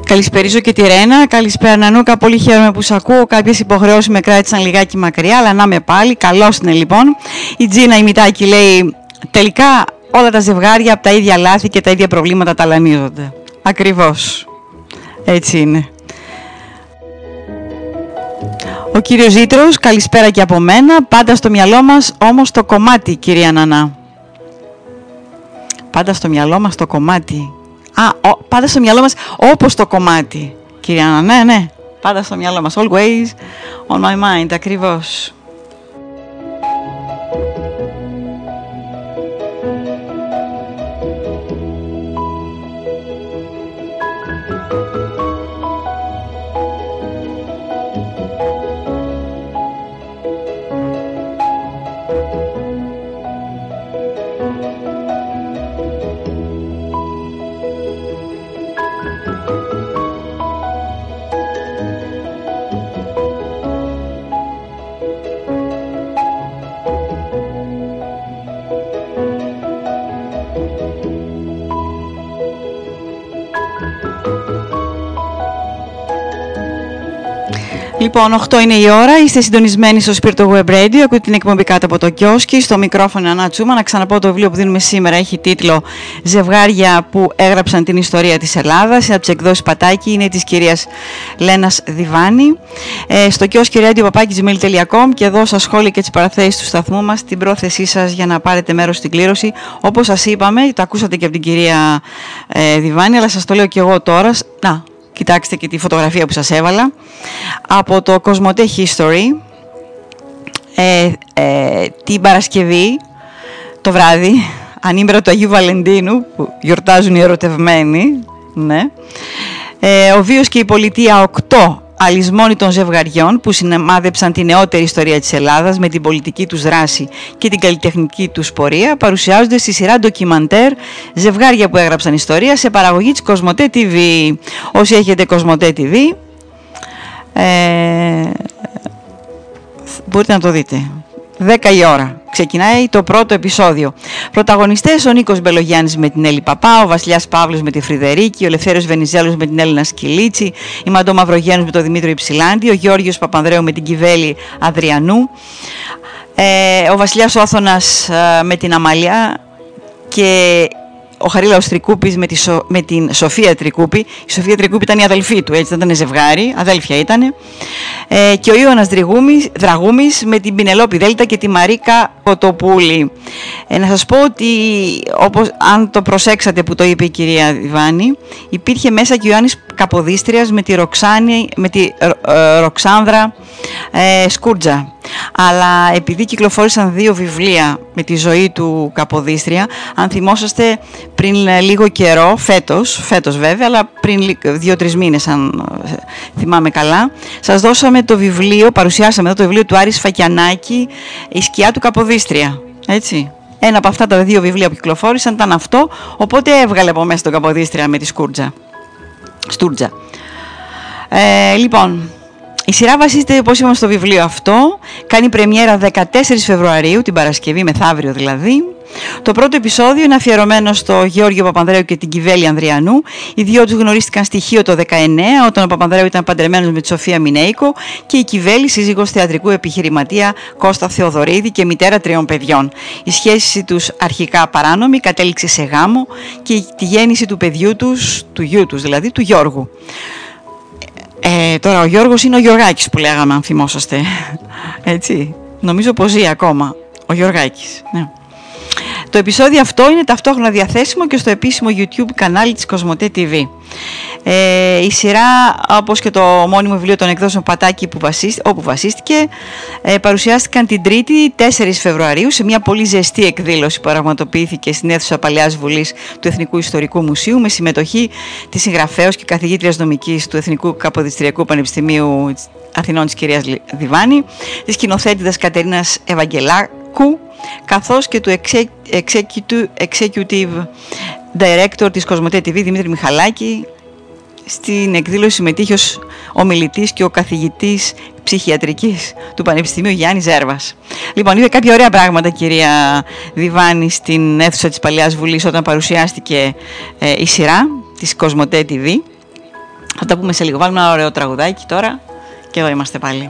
Καλησπέριζω και τη Ρένα. Καλησπέρα Νανούκα, πολύ χαίρομαι που σ' ακούω. Κάποιες υποχρεώσεις με κράτησαν λιγάκι μακριά, αλλά να με πάλι. Καλώς είναι λοιπόν. Η Τζίνα η Μητάκη λέει τελικά όλα τα ζευγάρια από τα ίδια λάθη και τα ίδια προβλήματα ταλανίζονται. Ακριβώς. Έτσι είναι. Ο κύριος Ζήτρος, καλησπέρα και από μένα. Πάντα στο μυαλό μας όμως το κομμάτι, κυρία Νανά. Πάντα στο μυαλό μας το κομμάτι. Πάντα στο μυαλό μας όπως το κομμάτι, κυρία Νανά. Ναι, ναι. Πάντα στο μυαλό μας. Always on my mind. Ακριβώς. Λοιπόν, 8 είναι η ώρα, είστε συντονισμένοι στο Spirit Web Radio, ακούτε την εκπομπή κάτω από το κιόσκι, στο μικρόφωνο Ανά Τσούμα. Να ξαναπώ, το βιβλίο που δίνουμε σήμερα έχει τίτλο «Ζευγάρια που έγραψαν την ιστορία της Ελλάδας», από τις εκδόσεις Πατάκη, είναι της κυρίας Λένας Διβάνη. Στο κιόσκι radio@gmail.com και εδώ στα σχόλια και τις παραθέσεις του σταθμού μας την πρόθεσή σας για να πάρετε μέρος στην κλήρωση. Όπως σας είπαμε, το ακούσατε και από την κυρία Διβάνη, αλλά σας το λέω και εγώ τώρα. Να, κοιτάξτε και τη φωτογραφία που σας έβαλα από το COSMOTE History την Παρασκευή το βράδυ, ανήμερα του Αγίου Βαλεντίνου που γιορτάζουν οι ερωτευμένοι, ναι. Ο βίος και η πολιτεία 8 αλυσμόνι των ζευγαριών που συνεμάδεψαν τη νεότερη ιστορία της Ελλάδας με την πολιτική τους δράση και την καλλιτεχνική τους πορεία, παρουσιάζονται στη σειρά ντοκιμαντέρ «Ζευγάρια που έγραψαν ιστορία» σε παραγωγή της COSMOTE TV. Όσοι έχετε COSMOTE TV, μπορείτε να το δείτε. 10 η ώρα ξεκινάει το πρώτο επεισόδιο. Πρωταγωνιστές ο Νίκος Μπελογιάννης με την Έλλη Παπά, ο Βασιλιάς Παύλος με τη Φρυδερίκη, ο Ελευθέριος Βενιζέλος με την Έλληνα Σκυλίτση, η Μαντώ Μαυρογένους με τον Δημήτριο Υψηλάντη, ο Γεώργιος Παπανδρέου με την Κυβέλη Αδριανού, ο Βασιλιάς Όθωνας με την Αμαλία και ο Χαρίλαος Τρικούπης με την Σοφία Τρικούπη. Η Σοφία Τρικούπη ήταν η αδελφή του, έτσι, δεν ήταν ζευγάρι, αδέλφια ήταν. Και ο Ιωάννας Δραγούμης με την Πινελόπη Δέλτα και τη Μαρίκα Κοτοπούλη. Να σας πω ότι, όπως, αν το προσέξατε που το είπε η κυρία Διβάνη, υπήρχε μέσα και ο Ιωάννης Καποδίστριας με τη, Ροξάνδρα Σκούρτζα. Αλλά επειδή κυκλοφόρησαν δύο βιβλία με τη ζωή του Καποδίστρια, αν θυμόσαστε πριν λίγο καιρό, φέτος βέβαια, αλλά πριν 2-3 μήνες αν θυμάμαι καλά, σας δώσαμε το βιβλίο, παρουσιάσαμε εδώ το βιβλίο του Άρη Σφακιανάκη, «Η σκιά του Καποδίστρια», έτσι. Ένα από αυτά τα δύο βιβλία που κυκλοφόρησαν ήταν αυτό, οπότε έβγαλε από μέσα τον Καποδίστρια με τη Στούρτζα. Λοιπόν, η σειρά βασίζεται, όπως είπαμε, στο βιβλίο αυτό. Κάνει πρεμιέρα 14 Φεβρουαρίου, την Παρασκευή, μεθαύριο δηλαδή. Το πρώτο επεισόδιο είναι αφιερωμένο στο Γεώργιο Παπανδρέου και την Κυβέλη Ανδριανού. Οι δυο τους γνωρίστηκαν στοιχείο το 19, όταν ο Παπανδρέου ήταν παντρεμένος με τη Σοφία Μινέικο και η Κυβέλη σύζυγος θεατρικού επιχειρηματία Κώστα Θεοδωρίδη και μητέρα 3 παιδιών. Η σχέση τους, αρχικά παράνομη, κατέληξε σε γάμο και τη γέννηση του παιδιού τους, του γιού τους δηλαδή, του Γιώργου. Τώρα ο Γιώργος είναι ο Γιωργάκης που λέγαμε, αν θυμόσαστε, έτσι, νομίζω πως ζει ακόμα ο Γιωργάκης, ναι. Το επεισόδιο αυτό είναι ταυτόχρονα διαθέσιμο και στο επίσημο YouTube κανάλι της COSMOTE TV. Η σειρά, όπως και το μόνιμο βιβλίο των εκδόσεων Πατάκη όπου βασίστηκε, παρουσιάστηκαν την 3η 4 Φεβρουαρίου σε μια πολύ ζεστή εκδήλωση που πραγματοποιήθηκε στην αίθουσα Παλαιάς Βουλής του Εθνικού Ιστορικού Μουσείου με συμμετοχή της συγγραφέως και καθηγήτριας νομικής του Εθνικού Καποδιστριακού Πανεπιστημίου Αθηνών της κυρίας Διβάνη, της σκηνοθέτηδας Κατερίνας Ευαγγελάκου, καθώς και του Executive Director της COSMOTE TV Δημήτρη Μιχαλάκη. Στην εκδήλωση συμμετείχε ως ομιλητής και ο καθηγητής ψυχιατρικής του Πανεπιστημίου Γιάννης Ζέρβας. Λοιπόν, είδα κάποια ωραία πράγματα, κυρία Διβάνη, στην αίθουσα της Παλαιάς Βουλής όταν παρουσιάστηκε η σειρά της COSMOTE TV. Θα τα πούμε σε λίγο. Βάλουμε ένα ωραίο τραγουδάκι τώρα και εδώ είμαστε πάλι.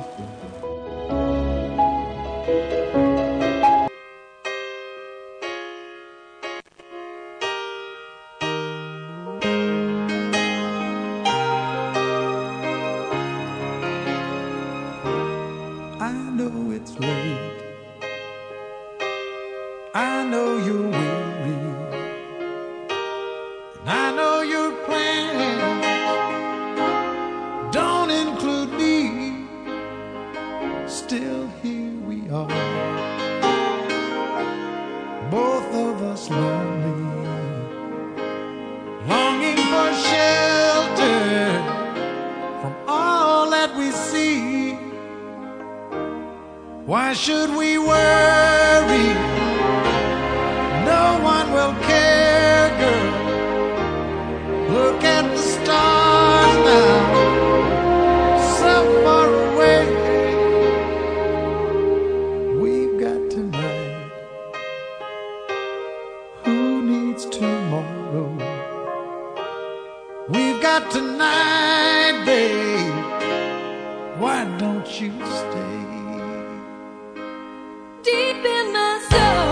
Why don't you stay deep in my soul?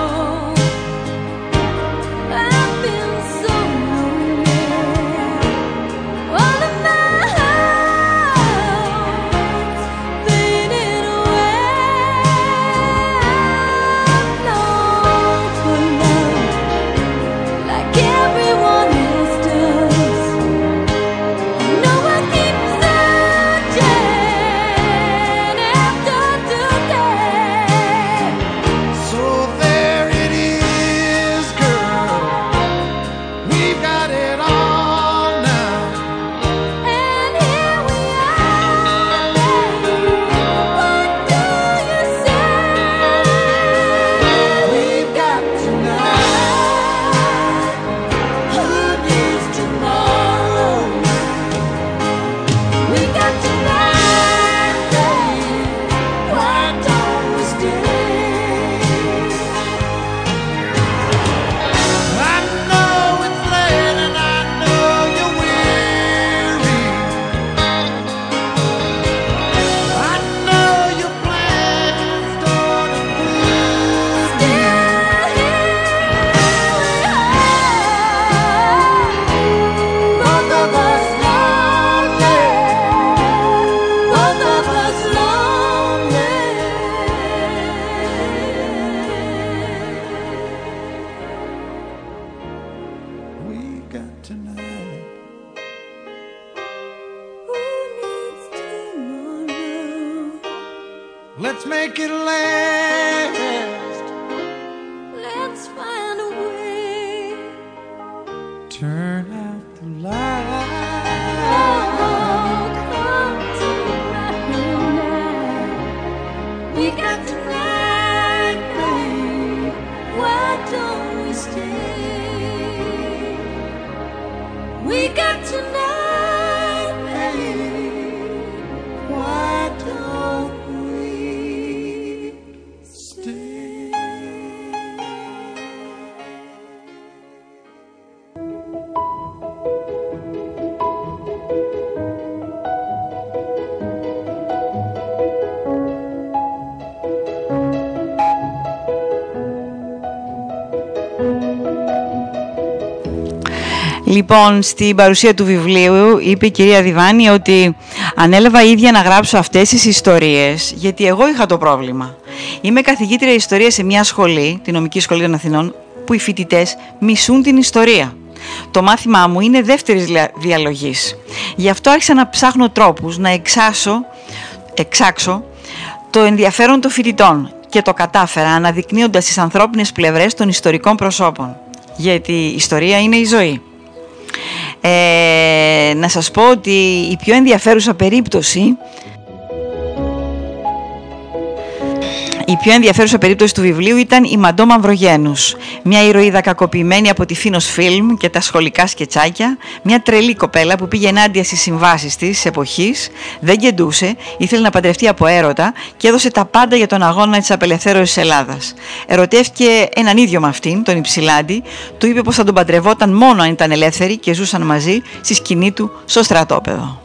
Let's make it last. Let's find a way. Turn out the light. Oh, come to right midnight. We got tonight, babe. Why don't we stay? We got tonight. Λοιπόν, στην παρουσία του βιβλίου είπε η κυρία Διβάνη ότι ανέλαβα ίδια να γράψω αυτές τις ιστορίες, γιατί εγώ είχα το πρόβλημα. Είμαι καθηγήτρια ιστορίας σε μια σχολή, τη Νομική Σχολή των Αθηνών, που οι φοιτητές μισούν την ιστορία. Το μάθημά μου είναι δεύτερης διαλογής. Γι' αυτό άρχισα να ψάχνω τρόπους να εξάξω το ενδιαφέρον των φοιτητών και το κατάφερα αναδεικνύοντας τις ανθρώπινες πλευρές των ιστορικών προσώπων. Γιατί η ιστορία είναι η ζωή. Να σας πω ότι η πιο ενδιαφέρουσα περίπτωση του βιβλίου ήταν η Μαντώ Μαυρογένους, μια ηρωίδα κακοποιημένη από τη Φίνος Φιλμ και τα σχολικά σκετσάκια, μια τρελή κοπέλα που πήγε ενάντια στις συμβάσεις της εποχής, δεν κεντούσε, ήθελε να παντρευτεί από έρωτα και έδωσε τα πάντα για τον αγώνα της απελευθέρωσης της Ελλάδας. Ερωτεύτηκε έναν ίδιο με αυτήν, τον Υψηλάντη, του είπε πως θα τον παντρευόταν μόνο αν ήταν ελεύθερη και ζούσαν μαζί στη σκηνή του στο στρατόπεδο.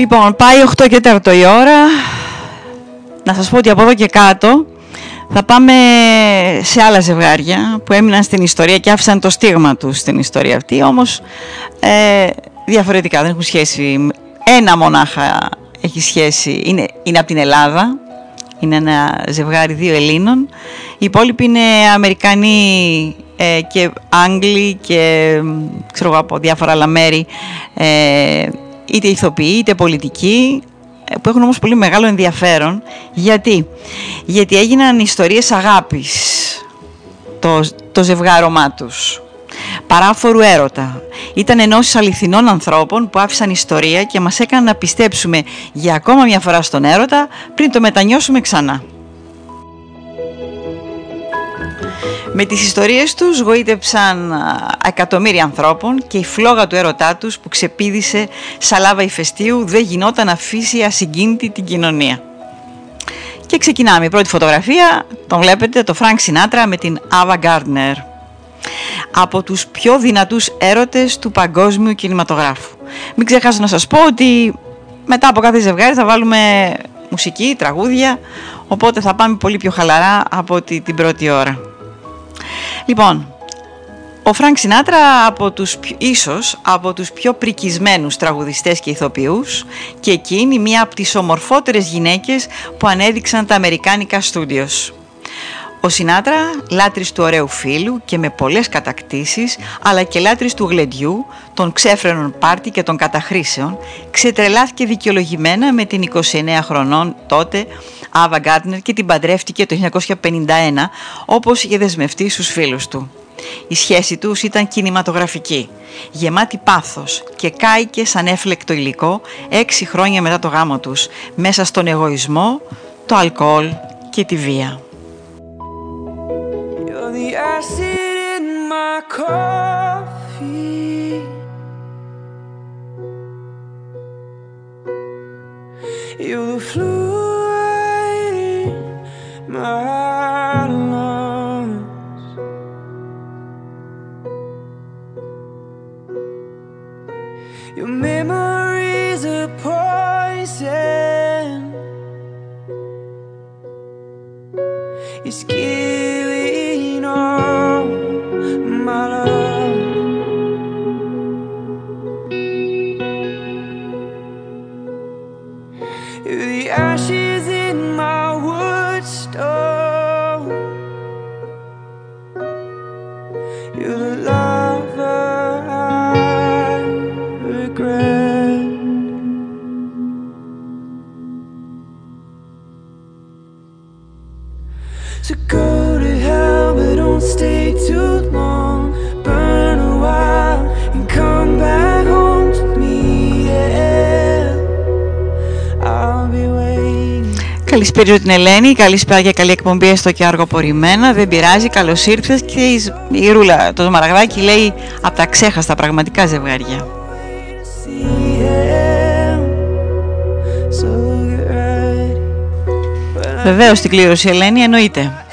Λοιπόν, πάει 8 και 4 η ώρα. Να σας πω ότι από εδώ και κάτω θα πάμε σε άλλα ζευγάρια που έμειναν στην ιστορία και άφησαν το στίγμα τους στην ιστορία αυτή, όμως διαφορετικά, δεν έχουν σχέση. Ένα μονάχα έχει σχέση, είναι από την Ελλάδα, είναι ένα ζευγάρι δύο Ελλήνων. Οι υπόλοιποι είναι Αμερικανοί και Άγγλοι και ξέρω από διάφορα άλλα μέρη, είτε ηθοποιοί είτε πολιτικοί, που έχουν όμως πολύ μεγάλο ενδιαφέρον. Γιατί έγιναν ιστορίες αγάπης το ζευγάρωμά τους, παράφορου έρωτα. Ήταν ενώσεις αληθινών ανθρώπων που άφησαν ιστορία και μας έκαναν να πιστέψουμε για ακόμα μια φορά στον έρωτα πριν το μετανιώσουμε ξανά. Με τις ιστορίες τους γοήτεψαν εκατομμύρια ανθρώπων και η φλόγα του έρωτά τους που ξεπήδησε σαν λάβα ηφαιστείου δεν γινόταν να αφήσει ασυγκίνητη την κοινωνία. Και ξεκινάμε. Η πρώτη φωτογραφία, τον βλέπετε, το Frank Sinatra με την Ava Gardner. Από τους πιο δυνατούς έρωτες του παγκόσμιου κινηματογράφου. Μην ξεχάσω να σας πω ότι μετά από κάθε ζευγάρι θα βάλουμε μουσική, τραγούδια, οπότε θα πάμε πολύ πιο χαλαρά από την πρώτη ώρα. Λοιπόν, ο Φρανκ Σινάτρα ίσως από τους πιο πρικισμένους τραγουδιστές και ηθοποιούς, και εκείνη μία από τις ομορφότερες γυναίκες που ανέδειξαν τα αμερικάνικα στούντιος. Ο Σινάτρα, λάτρης του ωραίου φίλου και με πολλές κατακτήσεις, αλλά και λάτρης του γλεντιού, των ξέφρενων πάρτι και των καταχρήσεων, ξετρελάθηκε δικαιολογημένα με την 29 χρονών τότε Άβα Γκάρντνερ και την παντρεύτηκε το 1951, όπως είχε δεσμευτεί στους φίλους του. Η σχέση τους ήταν κινηματογραφική, γεμάτη πάθος, και κάηκε σαν έφλεκτο υλικό 6 χρόνια μετά το γάμο τους, μέσα στον εγωισμό, το αλκοόλ και τη βία. The acid in my coffee, you're the fluid in my lungs, your memories are poison, it's killing all my love. You're the ashes in my wood stove, you're the lover I regret. So go to hell, don't stay too long, burn a while and come back home to me, yeah. I'll be waiting. Καλησπέρα την Ελένη, καλησπέρα για καλή εκπομπή έστω και αργοπορημένα. Δεν πειράζει, καλώς ήρθες. Και η Ρούλα, το Μαραγδάκι, λέει από τα ξέχαστα πραγματικά ζευγάρια. Βεβαίως την κλήρωση, Ελένη, εννοείται.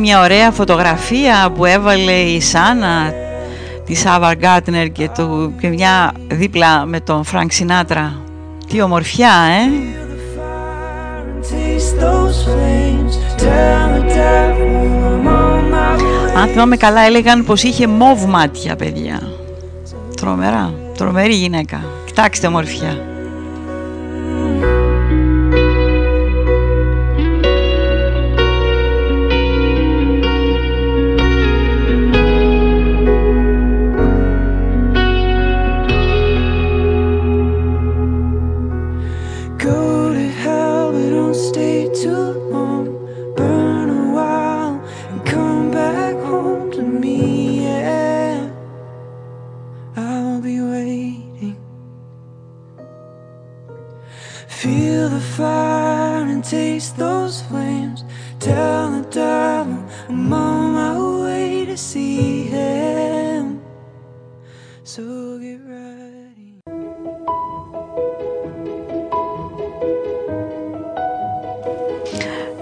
Μια ωραία φωτογραφία που έβαλε η Σάνα της Ava Gardner και μια δίπλα με τον Frank Sinatra. Τι ομορφιά, Αν θυμάμαι καλά έλεγαν πως είχε μόβ μάτια, παιδιά. Τρομερά, τρομερή γυναίκα. Κοιτάξτε ομορφιά.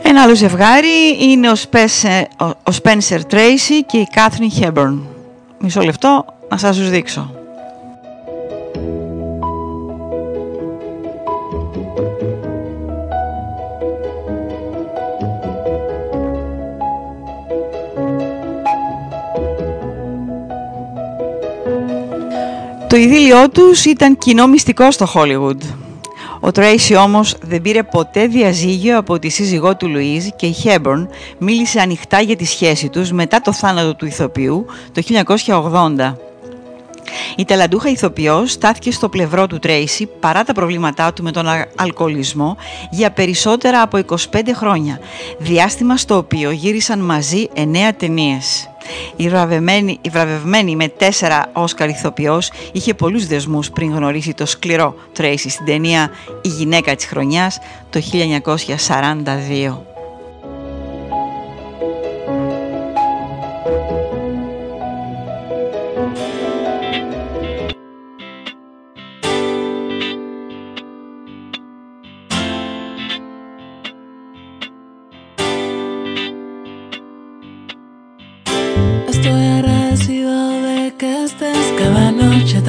Ένα άλλο ζευγάρι είναι ο Spencer Tracy και η Katharine Hepburn. Μισό λεπτό να σας τους δείξω. Το ειδήλιό τους ήταν κοινό μυστικό στο Hollywood. Ο Τρέισι όμως δεν πήρε ποτέ διαζύγιο από τη σύζυγό του Λουίζ και η Hepburn μίλησε ανοιχτά για τη σχέση τους μετά το θάνατο του ηθοποιού το 1980. Η ταλαντούχα ηθοποιός στάθηκε στο πλευρό του Τρέισι παρά τα προβλήματά του με τον αλκοολισμό για περισσότερα από 25 χρόνια, διάστημα στο οποίο γύρισαν μαζί 9 ταινίες. Η βραβευμένη με 4 Όσκαρ ηθοποιός είχε πολλούς δεσμούς πριν γνωρίσει το σκληρό Τρέισι στην ταινία «Η γυναίκα της χρονιάς» το 1942.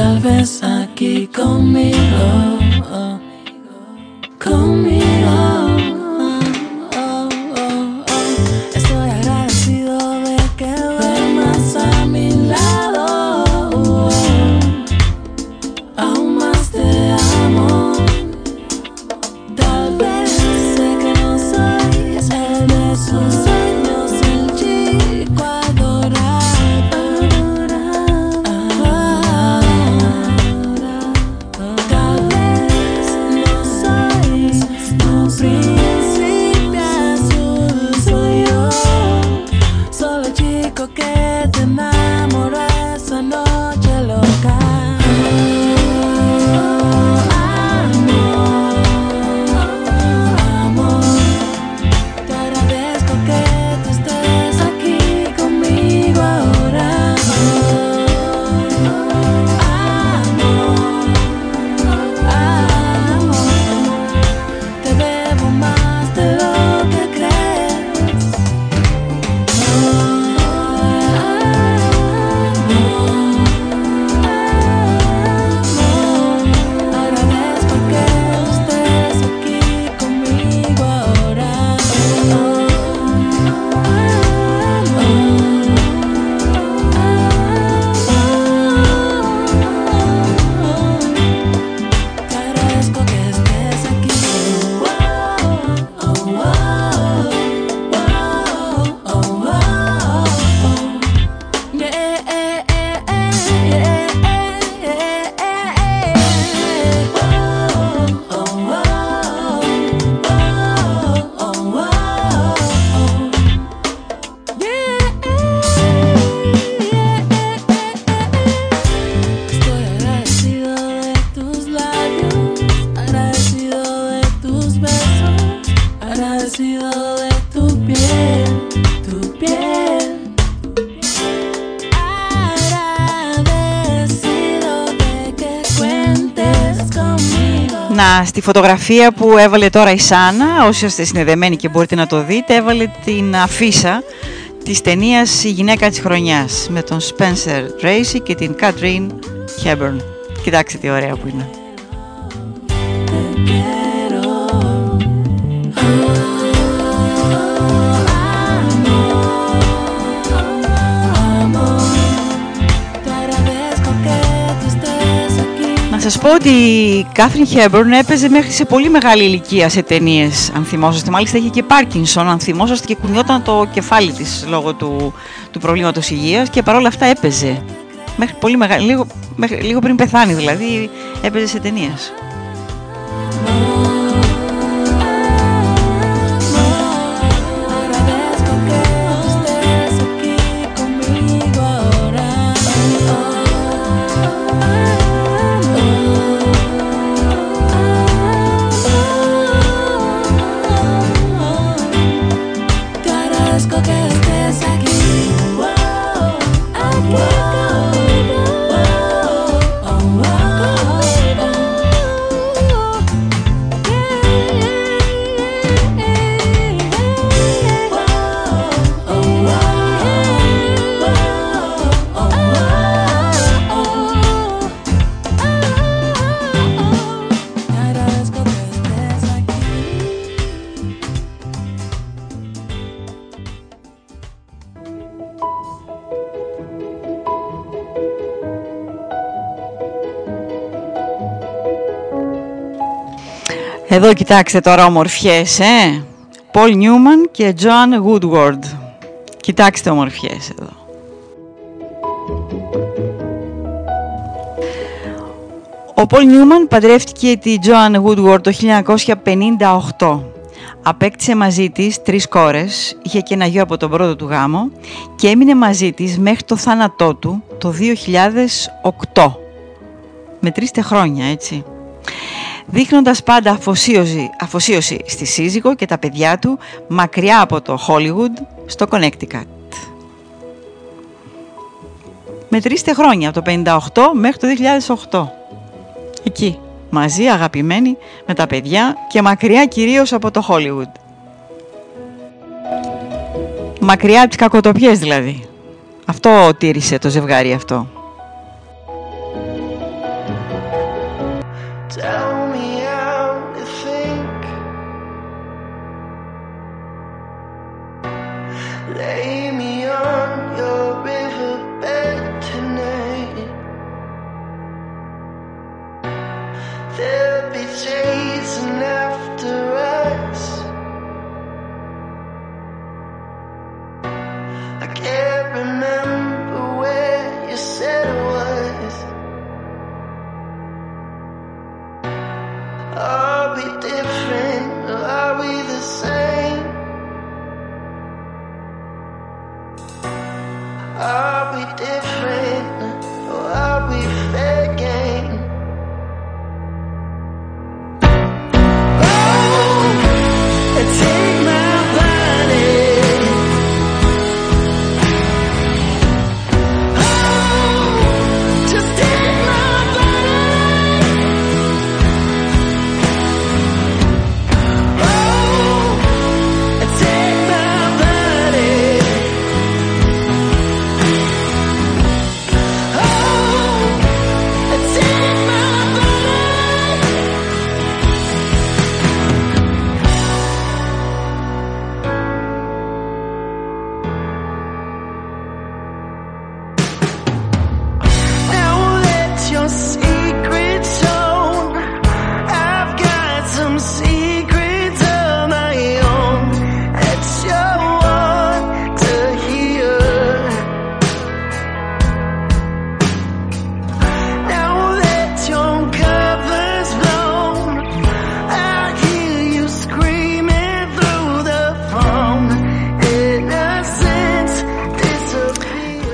Tal vez aquí conmigo, conmigo. Estoy agradecido de que duermas a mi lado. Aún más te amo. Tal vez sé que no soy el de sus sueños, el chico adorado. Στη φωτογραφία που έβαλε τώρα η Σάνα, όσοι είστε συνδεδεμένοι και μπορείτε να το δείτε, έβαλε την αφίσα της ταινίας «Η γυναίκα της χρονιάς» με τον Spencer Tracy και την Katharine Hepburn. Κοιτάξτε τι ωραία που είναι. Θα σας πω ότι η Katharine Hepburn έπαιζε μέχρι σε πολύ μεγάλη ηλικία σε ταινίες, αν θυμόσαστε. Μάλιστα είχε και Πάρκινσον, αν θυμόσαστε, και κουνιόταν το κεφάλι της λόγω του προβλήματος υγείας, και παρόλα αυτά έπαιζε. Μέχρι πολύ μεγάλη, λίγο πριν πεθάνει δηλαδή, έπαιζε σε ταινίες. Εδώ κοιτάξτε τώρα ομορφιές, Paul Newman και Joan Woodward. Κοιτάξτε ομορφιές εδώ. Ο Paul Newman παντρεύτηκε τη Joan Woodward το 1958. Απέκτησε μαζί της 3 κόρες, είχε και ένα γιο από τον πρώτο του γάμο και έμεινε μαζί της μέχρι το θάνατό του το 2008. Με 3 χρόνια, έτσι. Δείχνοντας πάντα αφοσίωση στη σύζυγο και τα παιδιά του, μακριά από το Hollywood, στο Connecticut. Μετρήστε χρόνια, από το 1958 μέχρι το 2008. Εκεί, μαζί, αγαπημένοι, με τα παιδιά και μακριά κυρίως από το Hollywood. Μακριά από τις κακοτοπιές δηλαδή. Αυτό τήρησε το ζευγάρι αυτό.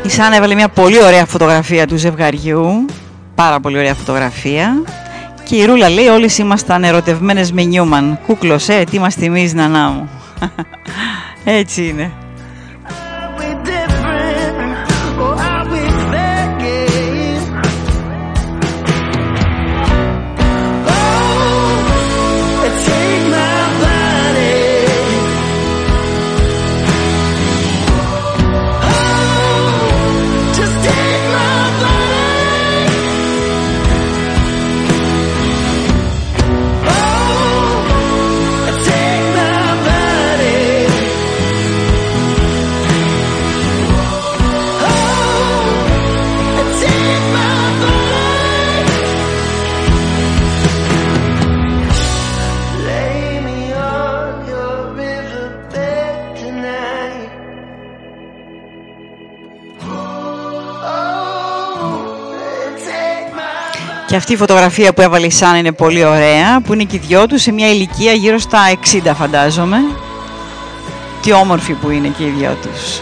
Σαν έβαλε μια πολύ ωραία φωτογραφία του ζευγαριού, πάρα πολύ ωραία φωτογραφία, και η Ρούλα λέει όλοι ήμασταν ερωτευμένες με Νιούμαν, κούκλος, τι μας θυμίζει νανά μου. Έτσι είναι. Και αυτή η φωτογραφία που έβαλε η Σάνα είναι πολύ ωραία, που είναι και οι δυο τους σε μια ηλικία γύρω στα 60 φαντάζομαι. Τι όμορφοι που είναι και οι δυο τους.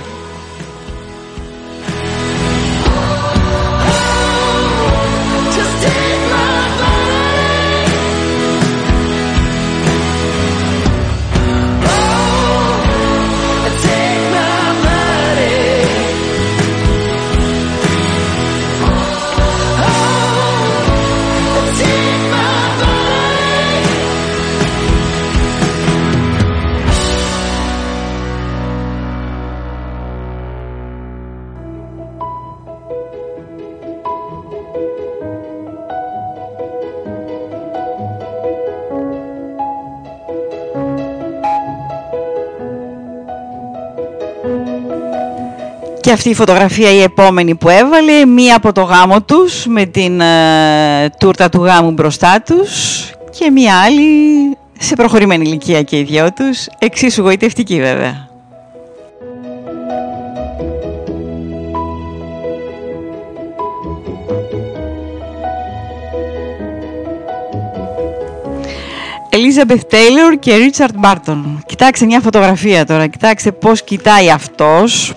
Και αυτή η φωτογραφία η επόμενη που έβαλε, μία από το γάμο τους με την τούρτα του γάμου μπροστά τους και μία άλλη σε προχωρημένη ηλικία και οι δυο τους, εξίσου γοητευτική βέβαια. Elizabeth Taylor και Richard Barton. Κοιτάξτε μια φωτογραφία τώρα, κοιτάξτε πώς κοιτάει αυτός.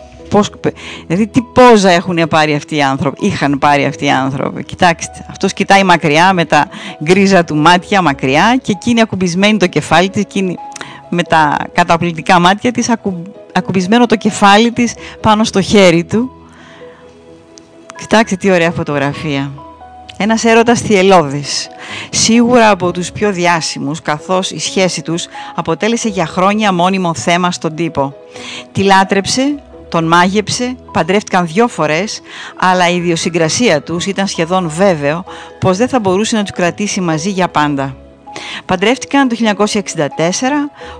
Δηλαδή τι πόζα έχουν πάρει αυτοί οι άνθρωποι, είχαν πάρει αυτοί οι άνθρωποι. Κοιτάξτε, αυτός κοιτάει μακριά με τα γκρίζα του μάτια μακριά και εκείνη ακουμπισμένη το κεφάλι της, εκείνη με τα καταπληκτικά μάτια της, ακουμπισμένο το κεφάλι της πάνω στο χέρι του. Κοιτάξτε τι ωραία φωτογραφία. Ένας έρωτας θυελώδης. Σίγουρα από τους πιο διάσημους, καθώς η σχέση τους αποτέλεσε για χρόνια μόνιμο θέμα στον τύπο. Τη λάτρεψε, τον μάγεψε, παντρεύτηκαν 2 φορές, αλλά η ιδιοσυγκρασία τους ήταν σχεδόν βέβαιο πως δεν θα μπορούσε να τους κρατήσει μαζί για πάντα. Παντρεύτηκαν το 1964,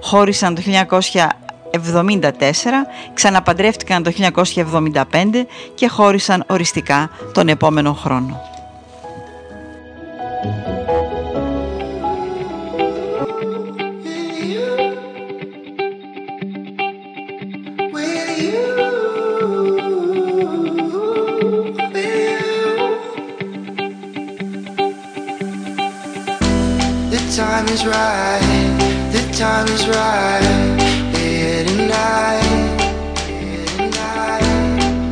χώρισαν το 1974, ξαναπαντρεύτηκαν το 1975 και χώρισαν οριστικά τον επόμενο χρόνο. The time is right, the time is right, here tonight, here tonight.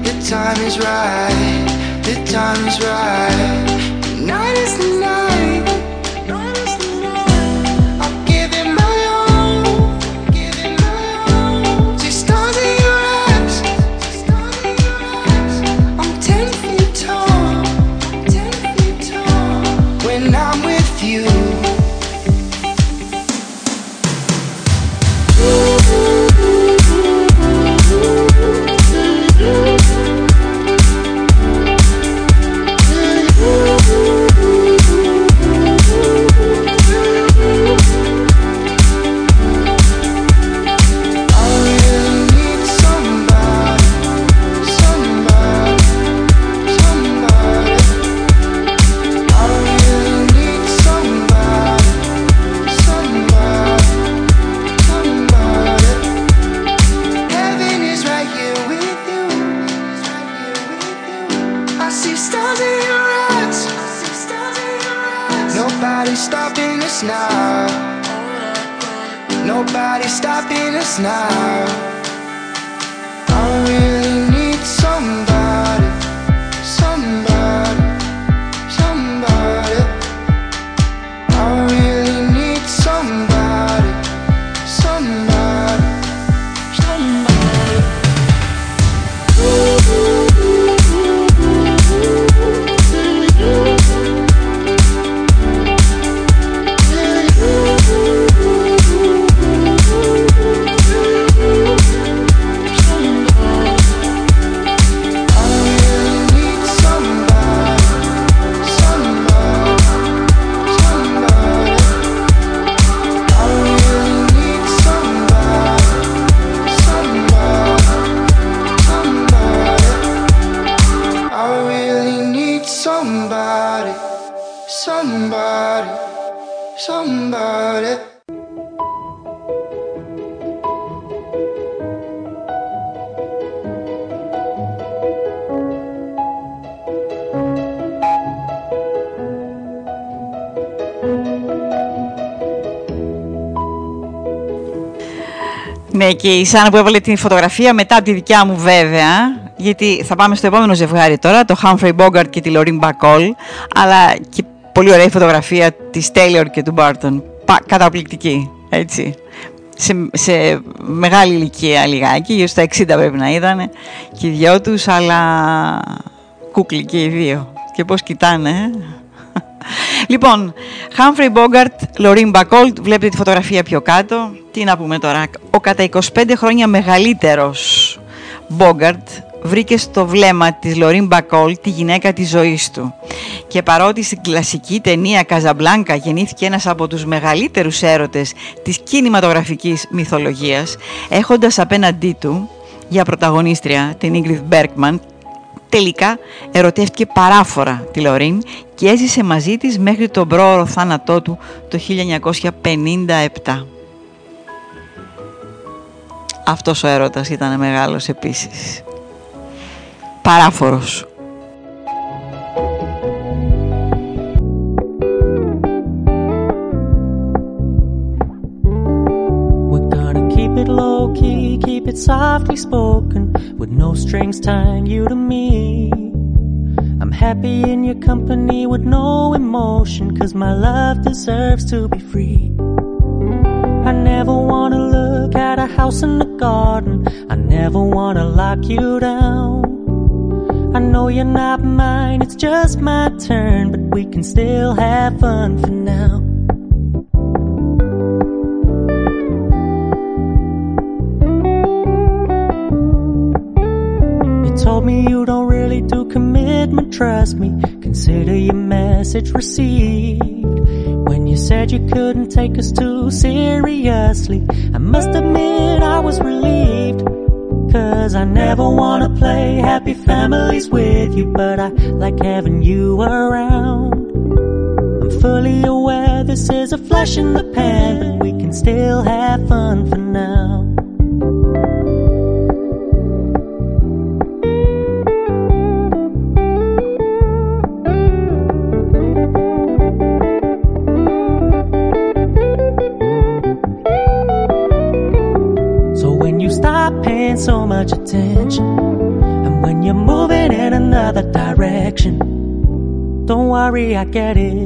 The time is right, the time is right, tonight is the night, tonight is the night. I'll give it my all, give it my all. 6 stars in your eyes, 6 stars in your eyes. I'm 10 feet tall, I'm 10 feet tall. When I'm with you. Ναι, και η Σάνα που έβαλε την φωτογραφία μετά τη δικιά μου βέβαια, γιατί θα πάμε στο επόμενο ζευγάρι τώρα, το Humphrey Bogart και τη Lauren Bacall, αλλά και πολύ ωραία η φωτογραφία της Taylor και του Barton, καταπληκτική, έτσι. Σε μεγάλη ηλικία λιγάκι, γύρω στα 60 πρέπει να ήταν και οι δυο τους, αλλά κούκλοι και οι δύο. Και πώς κοιτάνε, Λοιπόν, Humphrey Bogart, Lauren Bacall, βλέπετε τη φωτογραφία πιο κάτω. Τι να πούμε τώρα, ο κατά 25 χρόνια μεγαλύτερος Bogart βρήκε στο βλέμμα της Lauren Bacall τη γυναίκα της ζωής του. Και παρότι στην κλασική ταινία Καζαμπλάνκα γεννήθηκε ένας από τους μεγαλύτερους έρωτες της κινηματογραφικής μυθολογίας, έχοντας απέναντί του για πρωταγωνίστρια την Ingrid Bergman, τελικά ερωτεύτηκε παράφορα τη Lauren και έζησε μαζί της μέχρι τον πρόωρο θάνατό του το 1957. Αυτός ο έρωτας ήταν μεγάλος επίσης. Παράφορος. Keep it low key, keep it softly spoken, with no strings tying you to me. I'm happy in your company with no emotion, cause my love deserves to be free. I never wanna look at a house in the garden, I never wanna lock you down. I know you're not mine, it's just my turn, but we can still have fun for now. Told me you don't really do commitment, trust me, consider your message received. When you said you couldn't take us too seriously, I must admit I was relieved. Cause I never wanna play happy families with you, but I like having you around. I'm fully aware this is a flash in the pan, but we can still have fun for now. So much attention, and when you're moving in another direction, don't worry, I get it.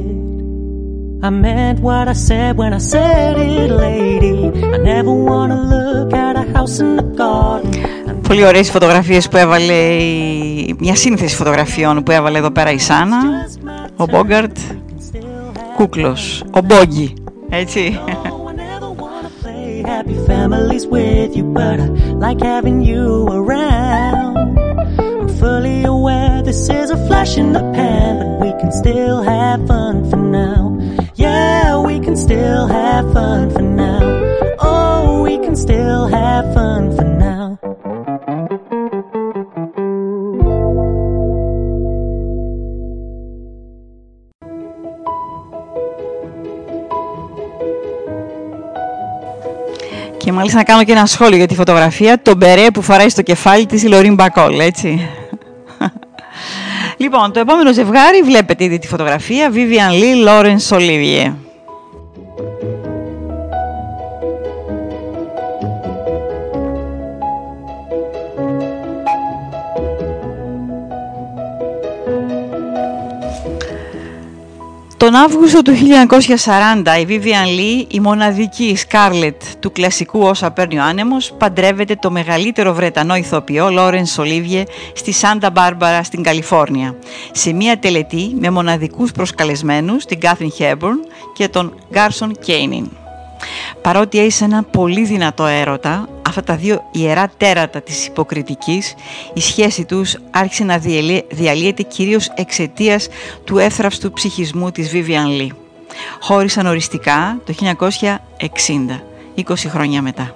I meant what I said when I said it, lady. I never wanna look at a house in the garden. Πολύ ωραίες φωτογραφίες που έβαλε, μια σύνθεση φωτογραφιών που έβαλε εδώ πέρα η Σάνα. Ο Μπόγκαρτ, κούκλος, ο Μπόγκι, έτσι. Happy families with you, but I like having you around. I'm fully aware this is a flash in the pan, but we can still have fun for now. Yeah, we can still have fun for now. Oh, we can still have fun for now. Και μάλιστα να κάνω και ένα σχόλιο για τη φωτογραφία, το μπερέ που φοράει στο κεφάλι της η Lauren Bacall, έτσι. Λοιπόν, το επόμενο ζευγάρι, βλέπετε ήδη τη φωτογραφία, Vivien Leigh, Laurence Olivier. Τον Αύγουστο του 1940 η Vivien Leigh, η μοναδική Σκάρλετ του κλασικού «Όσα παίρνει ο άνεμος», παντρεύεται το μεγαλύτερο Βρετανό ηθοποιό Laurence Olivier στη Σάντα Μπάρμπαρα στην Καλιφόρνια, σε μια τελετή με μοναδικούς προσκαλεσμένους την Katharine Hepburn και τον Γκάρσον Κέινιν. Παρότι έζησε ένα πολύ δυνατό έρωτα, αυτά τα δύο ιερά τέρατα της υποκριτικής, η σχέση τους άρχισε να διαλύεται κυρίως εξαιτίας του έθραυστου ψυχισμού της Vivien Leigh. Χώρισαν οριστικά το 1960, 20 χρόνια μετά.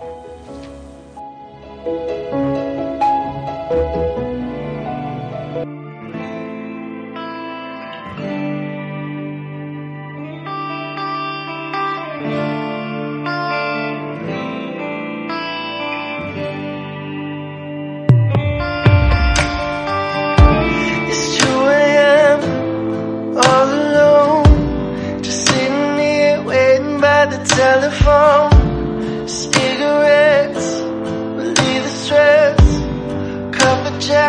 Telephone, cigarette.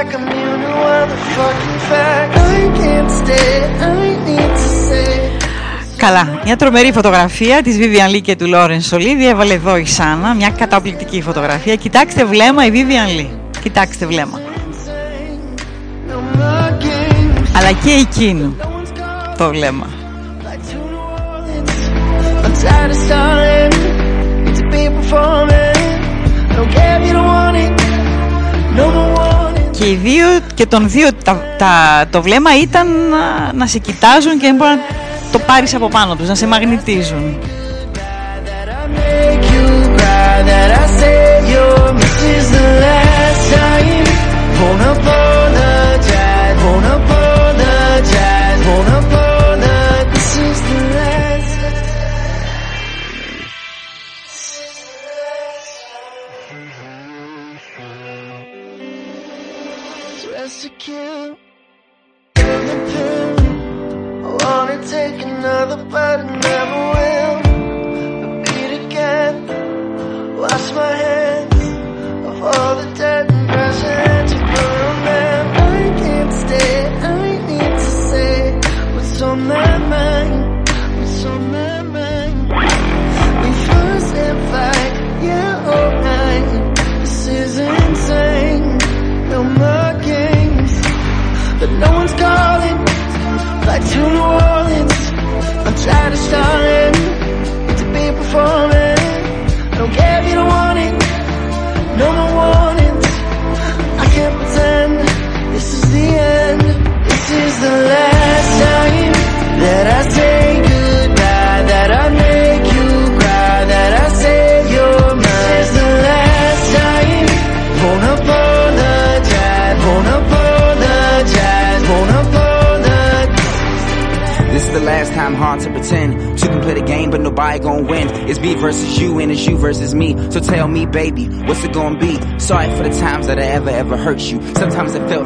like I'm new to all the fucking facts. I can't stay, I need to say. Καλά, μια τρομερή φωτογραφία της Vivien Leigh και του Laurence Olivier. Έβαλε εδώ η Σάνα, μια καταπληκτική φωτογραφία. Κοιτάξτε βλέμμα η Vivien Leigh. Κοιτάξτε βλέμμα. Αλλά και εκείνο το βλέμμα. Και οι δύο, και των δύο το βλέμμα ήταν να σε κοιτάζουν και να μπορούν να το πάρεις από πάνω τους, να σε μαγνητίζουν.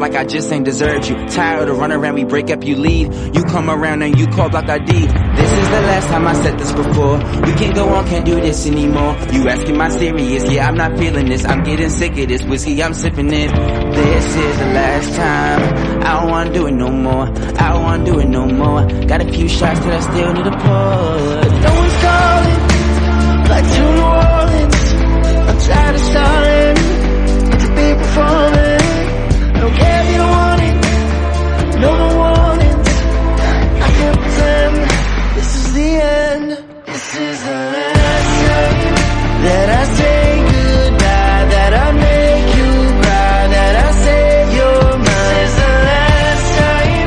I just ain't deserved you. Tired of running around, we break up, you leave. You come around and you call block ID. This is the last time I said this before. We can't go on, can't do this anymore. You asking my serious, yeah, I'm not feeling this. I'm getting sick of this whiskey, I'm sipping it. This is the last time. I don't wanna do it no more. I don't wanna do it no more. Got a few shots that I still need to pour. But no one's calling like to New Orleans. I'm tired of starting to be performing. Don't care if you don't want it, no one want it. I can't pretend. This is the end. This is the last time that I say goodbye, that I make you cry, that I save your mind. This is the last time.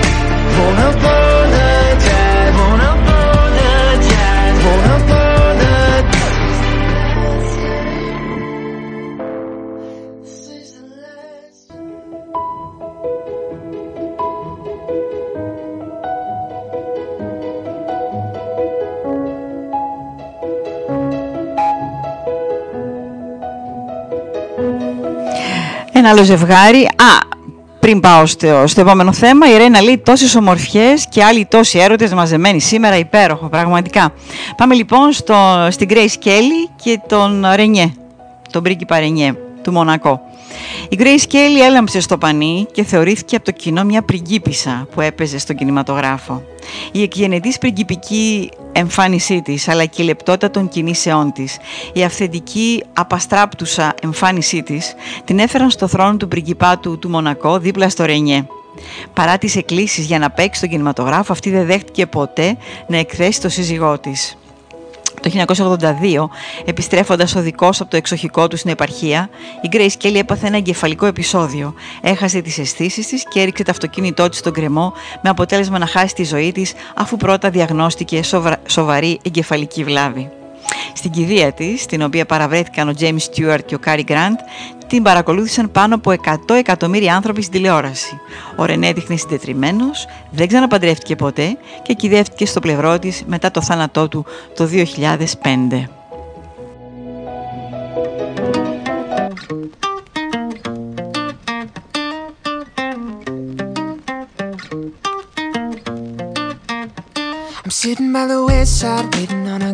Won't apologize, won't apologize, won't apologize. This is the last time. Ένα άλλο ζευγάρι. Πριν πάω στο επόμενο θέμα, η Ρένα λέει τόσες ομορφιές και άλλοι τόσοι έρωτες μαζεμένοι σήμερα. Υπέροχο, πραγματικά. Πάμε λοιπόν στην Grace Kelly και τον Rainier, τον πρίγκιπα Rainier του Μονακό. Η Grace Kelly έλαμψε στο πανί και θεωρήθηκε από το κοινό μια πριγκίπισσα που έπαιζε στον κινηματογράφο. Η εκγενετής πριγκιπική εμφάνισή της, αλλά και η λεπτότητα των κινήσεών της, η αυθεντική απαστράπτουσα εμφάνισή της, την έφεραν στο θρόνο του πριγκιπάτου του Μονακό δίπλα στο Ρενιέ. Παρά τις εκκλήσεις για να παίξει στον κινηματογράφο, αυτή δεν δέχτηκε ποτέ να εκθέσει το σύζυγό της. Το 1982, επιστρέφοντας οδικώς από το εξοχικό του στην επαρχία, η Grace Kelly έπαθε ένα εγκεφαλικό επεισόδιο. Έχασε τις αισθήσεις της και έριξε το αυτοκίνητό της στον κρεμό, με αποτέλεσμα να χάσει τη ζωή της, αφού πρώτα διαγνώστηκε σοβαρή εγκεφαλική βλάβη. Στην κηδεία της, στην οποία παραβρέθηκαν ο James Stewart και ο Cary Grant, την παρακολούθησαν πάνω από 100 εκατομμύρια άνθρωποι στην τηλεόραση. Ο Ρενέ δείχνε συντετριμμένος, δεν ξαναπαντρεύτηκε ποτέ και κυδεύτηκε στο πλευρό της μετά το θάνατό του το 2005. I'm sitting by the wayside, waiting on a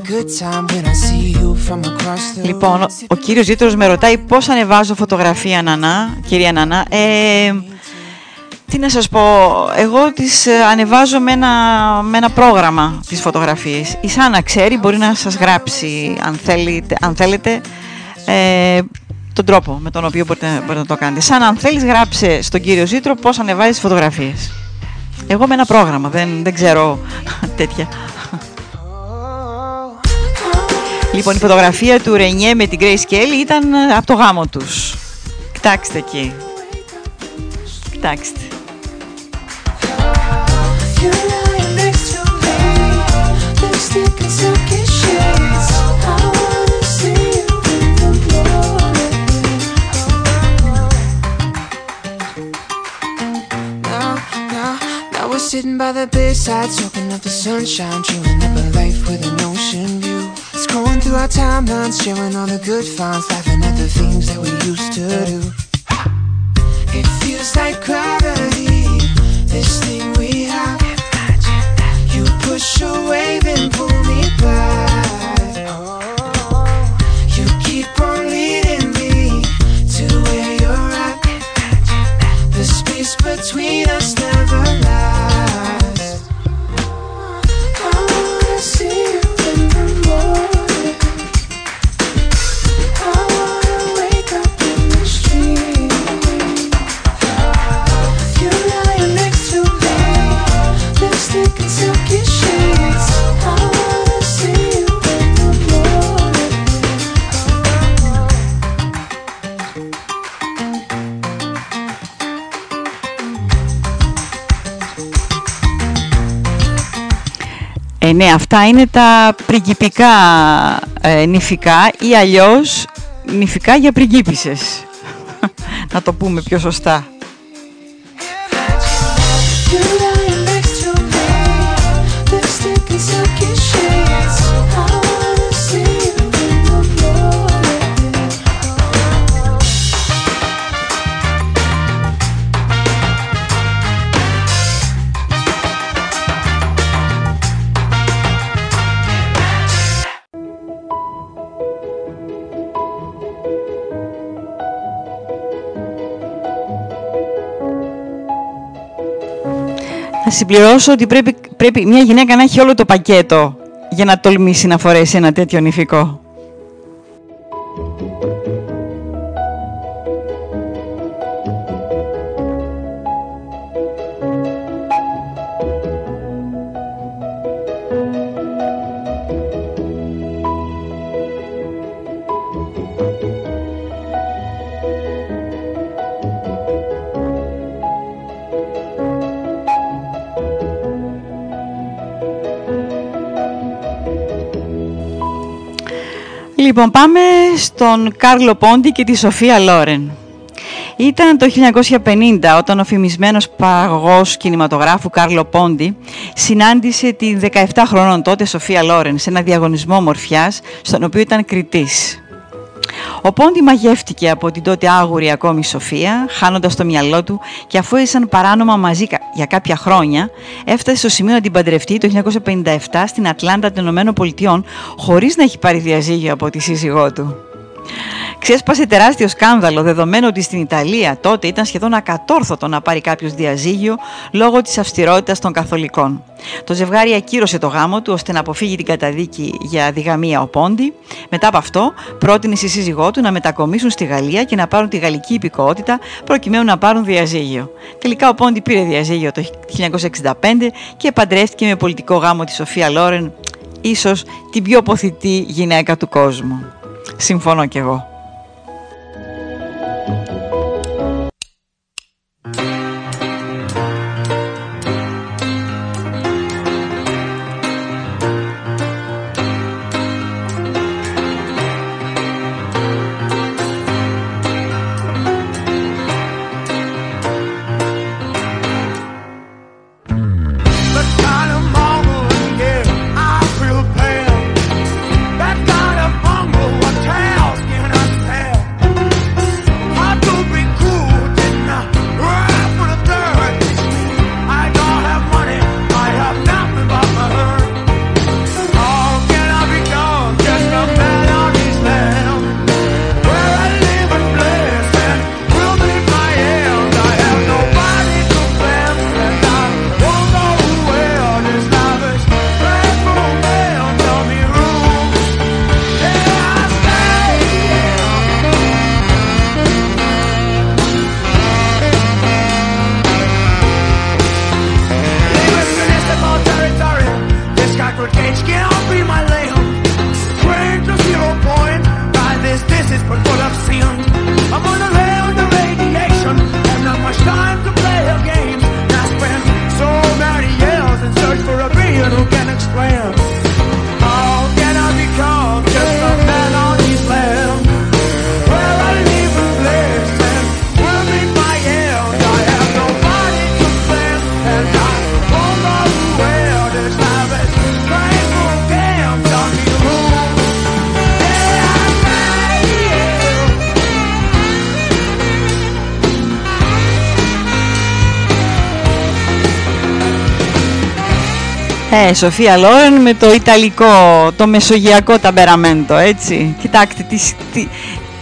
Λοιπόν, ο κύριος Ζήτρος με ρωτάει πώς ανεβάζω φωτογραφία, Νανά, κυρία Νανά. Τι να σας πω, εγώ τις ανεβάζω με ένα πρόγραμμα τις φωτογραφίες. Η Σάνα ξέρει, μπορεί να σας γράψει αν θέλετε τον τρόπο με τον οποίο μπορείτε να το κάνετε. Σάνα, αν θέλεις, γράψε στον κύριο Ζήτρο πώς ανεβάζεις φωτογραφίες. Εγώ με ένα πρόγραμμα, δεν ξέρω τέτοια. Λοιπόν, η φωτογραφία του Rainier με την Grace Kelly ήταν από το γάμο τους. Κοιτάξτε εκεί. Κοιτάξτε. Sitting by the bedside, soaking up the sunshine, dreaming up a life with an ocean view. Scrolling through our timelines, sharing all the good finds, laughing at the things that we used to do. It feels like gravity, this thing we have. You push a wave and pull me back. You keep on leading me to where you're at. The space between us never lies. Ναι, αυτά είναι τα πριγκιπικά νηφικά ή αλλιώς νηφικά για πριγκίπισσες. Να το πούμε πιο σωστά. Θα συμπληρώσω ότι πρέπει μια γυναίκα να έχει όλο το πακέτο για να τολμήσει να φορέσει ένα τέτοιο νηφικό. Λοιπόν, πάμε στον Κάρλο Πόντι και τη Σοφία Λόρεν. Ήταν το 1950 όταν ο φημισμένος παραγωγός κινηματογράφου Κάρλο Πόντι συνάντησε τη 17 χρονών τότε Σοφία Λόρεν σε ένα διαγωνισμό ομορφιάς στον οποίο ήταν κριτής. Ο Πόντι μαγεύτηκε από την τότε άγουρη ακόμη Σοφία, χάνοντας το μυαλό του, και αφού ήσαν παράνομα μαζί για κάποια χρόνια, έφτασε στο σημείο να την παντρευτεί το 1957 στην Ατλάντα των ΗΠΑ, χωρίς να έχει πάρει διαζύγιο από τη σύζυγό του. Ξέσπασε τεράστιο σκάνδαλο, δεδομένου ότι στην Ιταλία τότε ήταν σχεδόν ακατόρθωτο να πάρει κάποιος διαζύγιο λόγω της αυστηρότητας των καθολικών. Το ζευγάρι ακύρωσε το γάμο του ώστε να αποφύγει την καταδίκη για διγαμία ο Πόντι. Μετά από αυτό, πρότεινε στη σύζυγό του να μετακομίσουν στη Γαλλία και να πάρουν τη γαλλική υπηκότητα προκειμένου να πάρουν διαζύγιο. Τελικά ο Πόντι πήρε διαζύγιο το 1965 και παντρεύτηκε με πολιτικό γάμο τη Σοφία Λόρεν, ίσως την πιο ποθητή γυναίκα του κόσμου. Συμφωνώ κι εγώ. Σοφία Λόρεν με το ιταλικό, το μεσογειακό ταμπεραμέντο, έτσι. Κοιτάξτε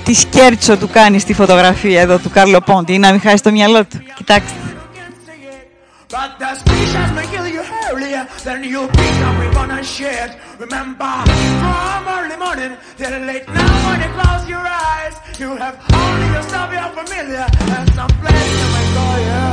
τι σκέρτσο του κάνει στη φωτογραφία εδώ του Κάρλο Πόντι, να μην χάσει το μυαλό του. Κοιτάξτε. But the species may kill you earlier than you become we wanna share. Remember, from early morning till late now when you close your eyes, you have only yourself you're familiar and some place to enjoy your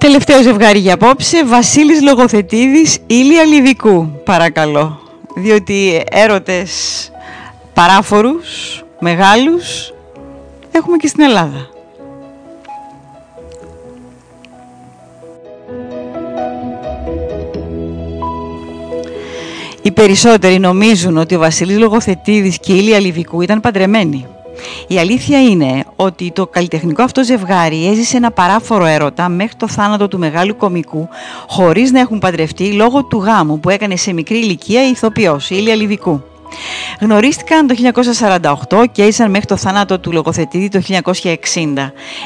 τελευταίο ζευγάρι για απόψε, Βασίλης Λογοθετίδης, Ήλια Λιβικού, παρακαλώ. Διότι έρωτες παράφορους, μεγάλους, έχουμε και στην Ελλάδα. Οι περισσότεροι νομίζουν ότι ο Βασίλης Λογοθετίδης και η Ήλια Λιβικού ήταν παντρεμένοι. Η αλήθεια είναι ότι το καλλιτεχνικό αυτό ζευγάρι έζησε ένα παράφορο έρωτα μέχρι το θάνατο του μεγάλου κομικού, χωρίς να έχουν παντρευτεί, λόγω του γάμου που έκανε σε μικρή ηλικία η ηθοποιός, η Ήλια Λιβικού. Γνωρίστηκαν το 1948 και έζησαν μέχρι το θάνατο του Λογοθετίδη το 1960,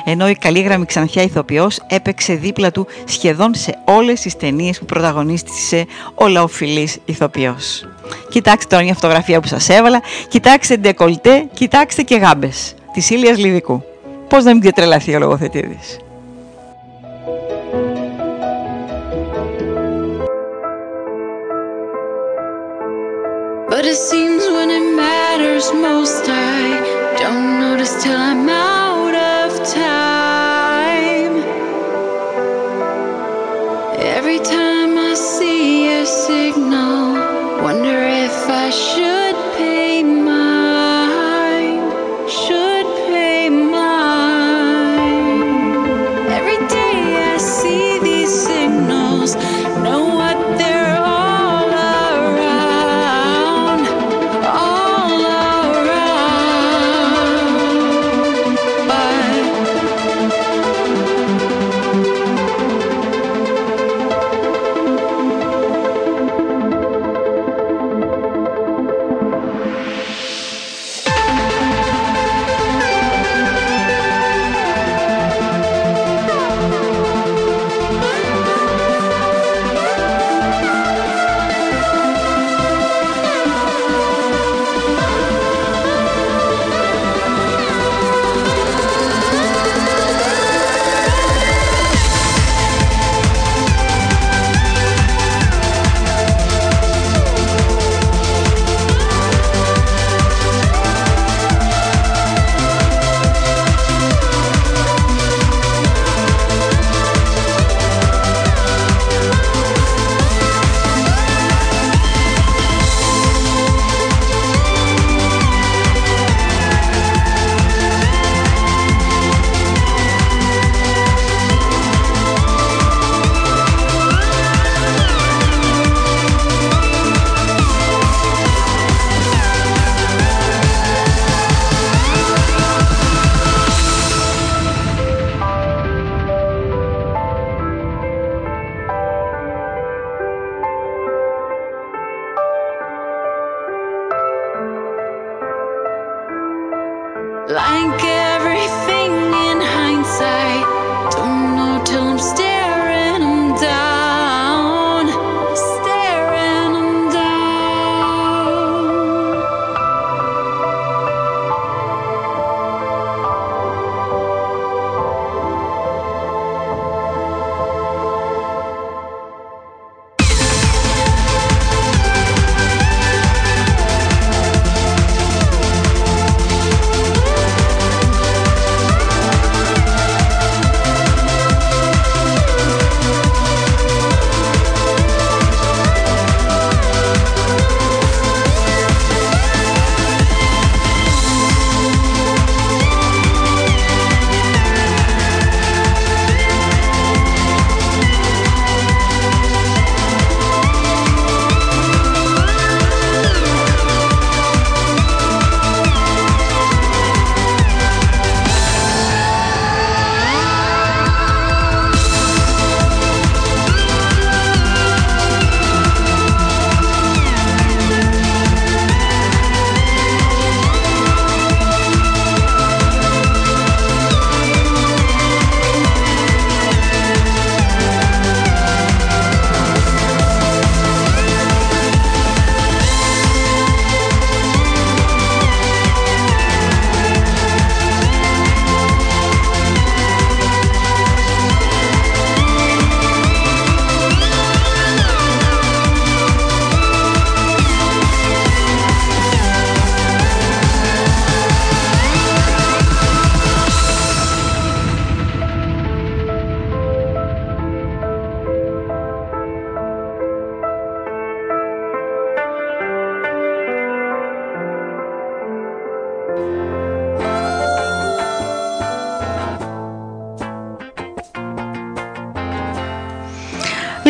ενώ η καλήγραμμη ξανθιά ηθοποιός έπαιξε δίπλα του σχεδόν σε όλες τις ταινίες που πρωταγωνίστησε ο λαοφιλής ηθοποιός. Κοιτάξτε τώρα μια φωτογραφία που σας έβαλα, κοιτάξτε ντεκολτέ, κοιτάξτε και γάμπες της Ήλιας Λιβικού. Πώς να μην ξετρελαθεί ο Λογοθετίδης. But it seems when it matters most I don't notice till I'm out of time. Every time I see a signal, wonder if I should pay mine, should pay mine. Every day I see these signals, know what they're all around, all around.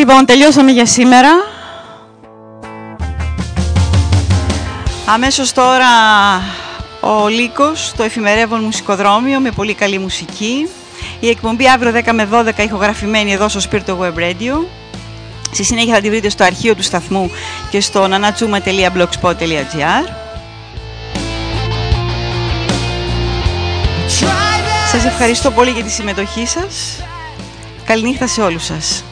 Λοιπόν, τελειώσαμε για σήμερα. Αμέσως τώρα ο Λύκος, το εφημερεύον μουσικοδρόμιο με πολύ καλή μουσική. Η εκπομπή αύριο 10 με 12 ηχογραφημένη εδώ στο Spirit Web Radio. Στη συνέχεια θα τη βρείτε στο αρχείο του σταθμού και στο nanatsuma.blogspot.gr. Σας ευχαριστώ πολύ για τη συμμετοχή σας. Καληνύχτα σε όλους σας.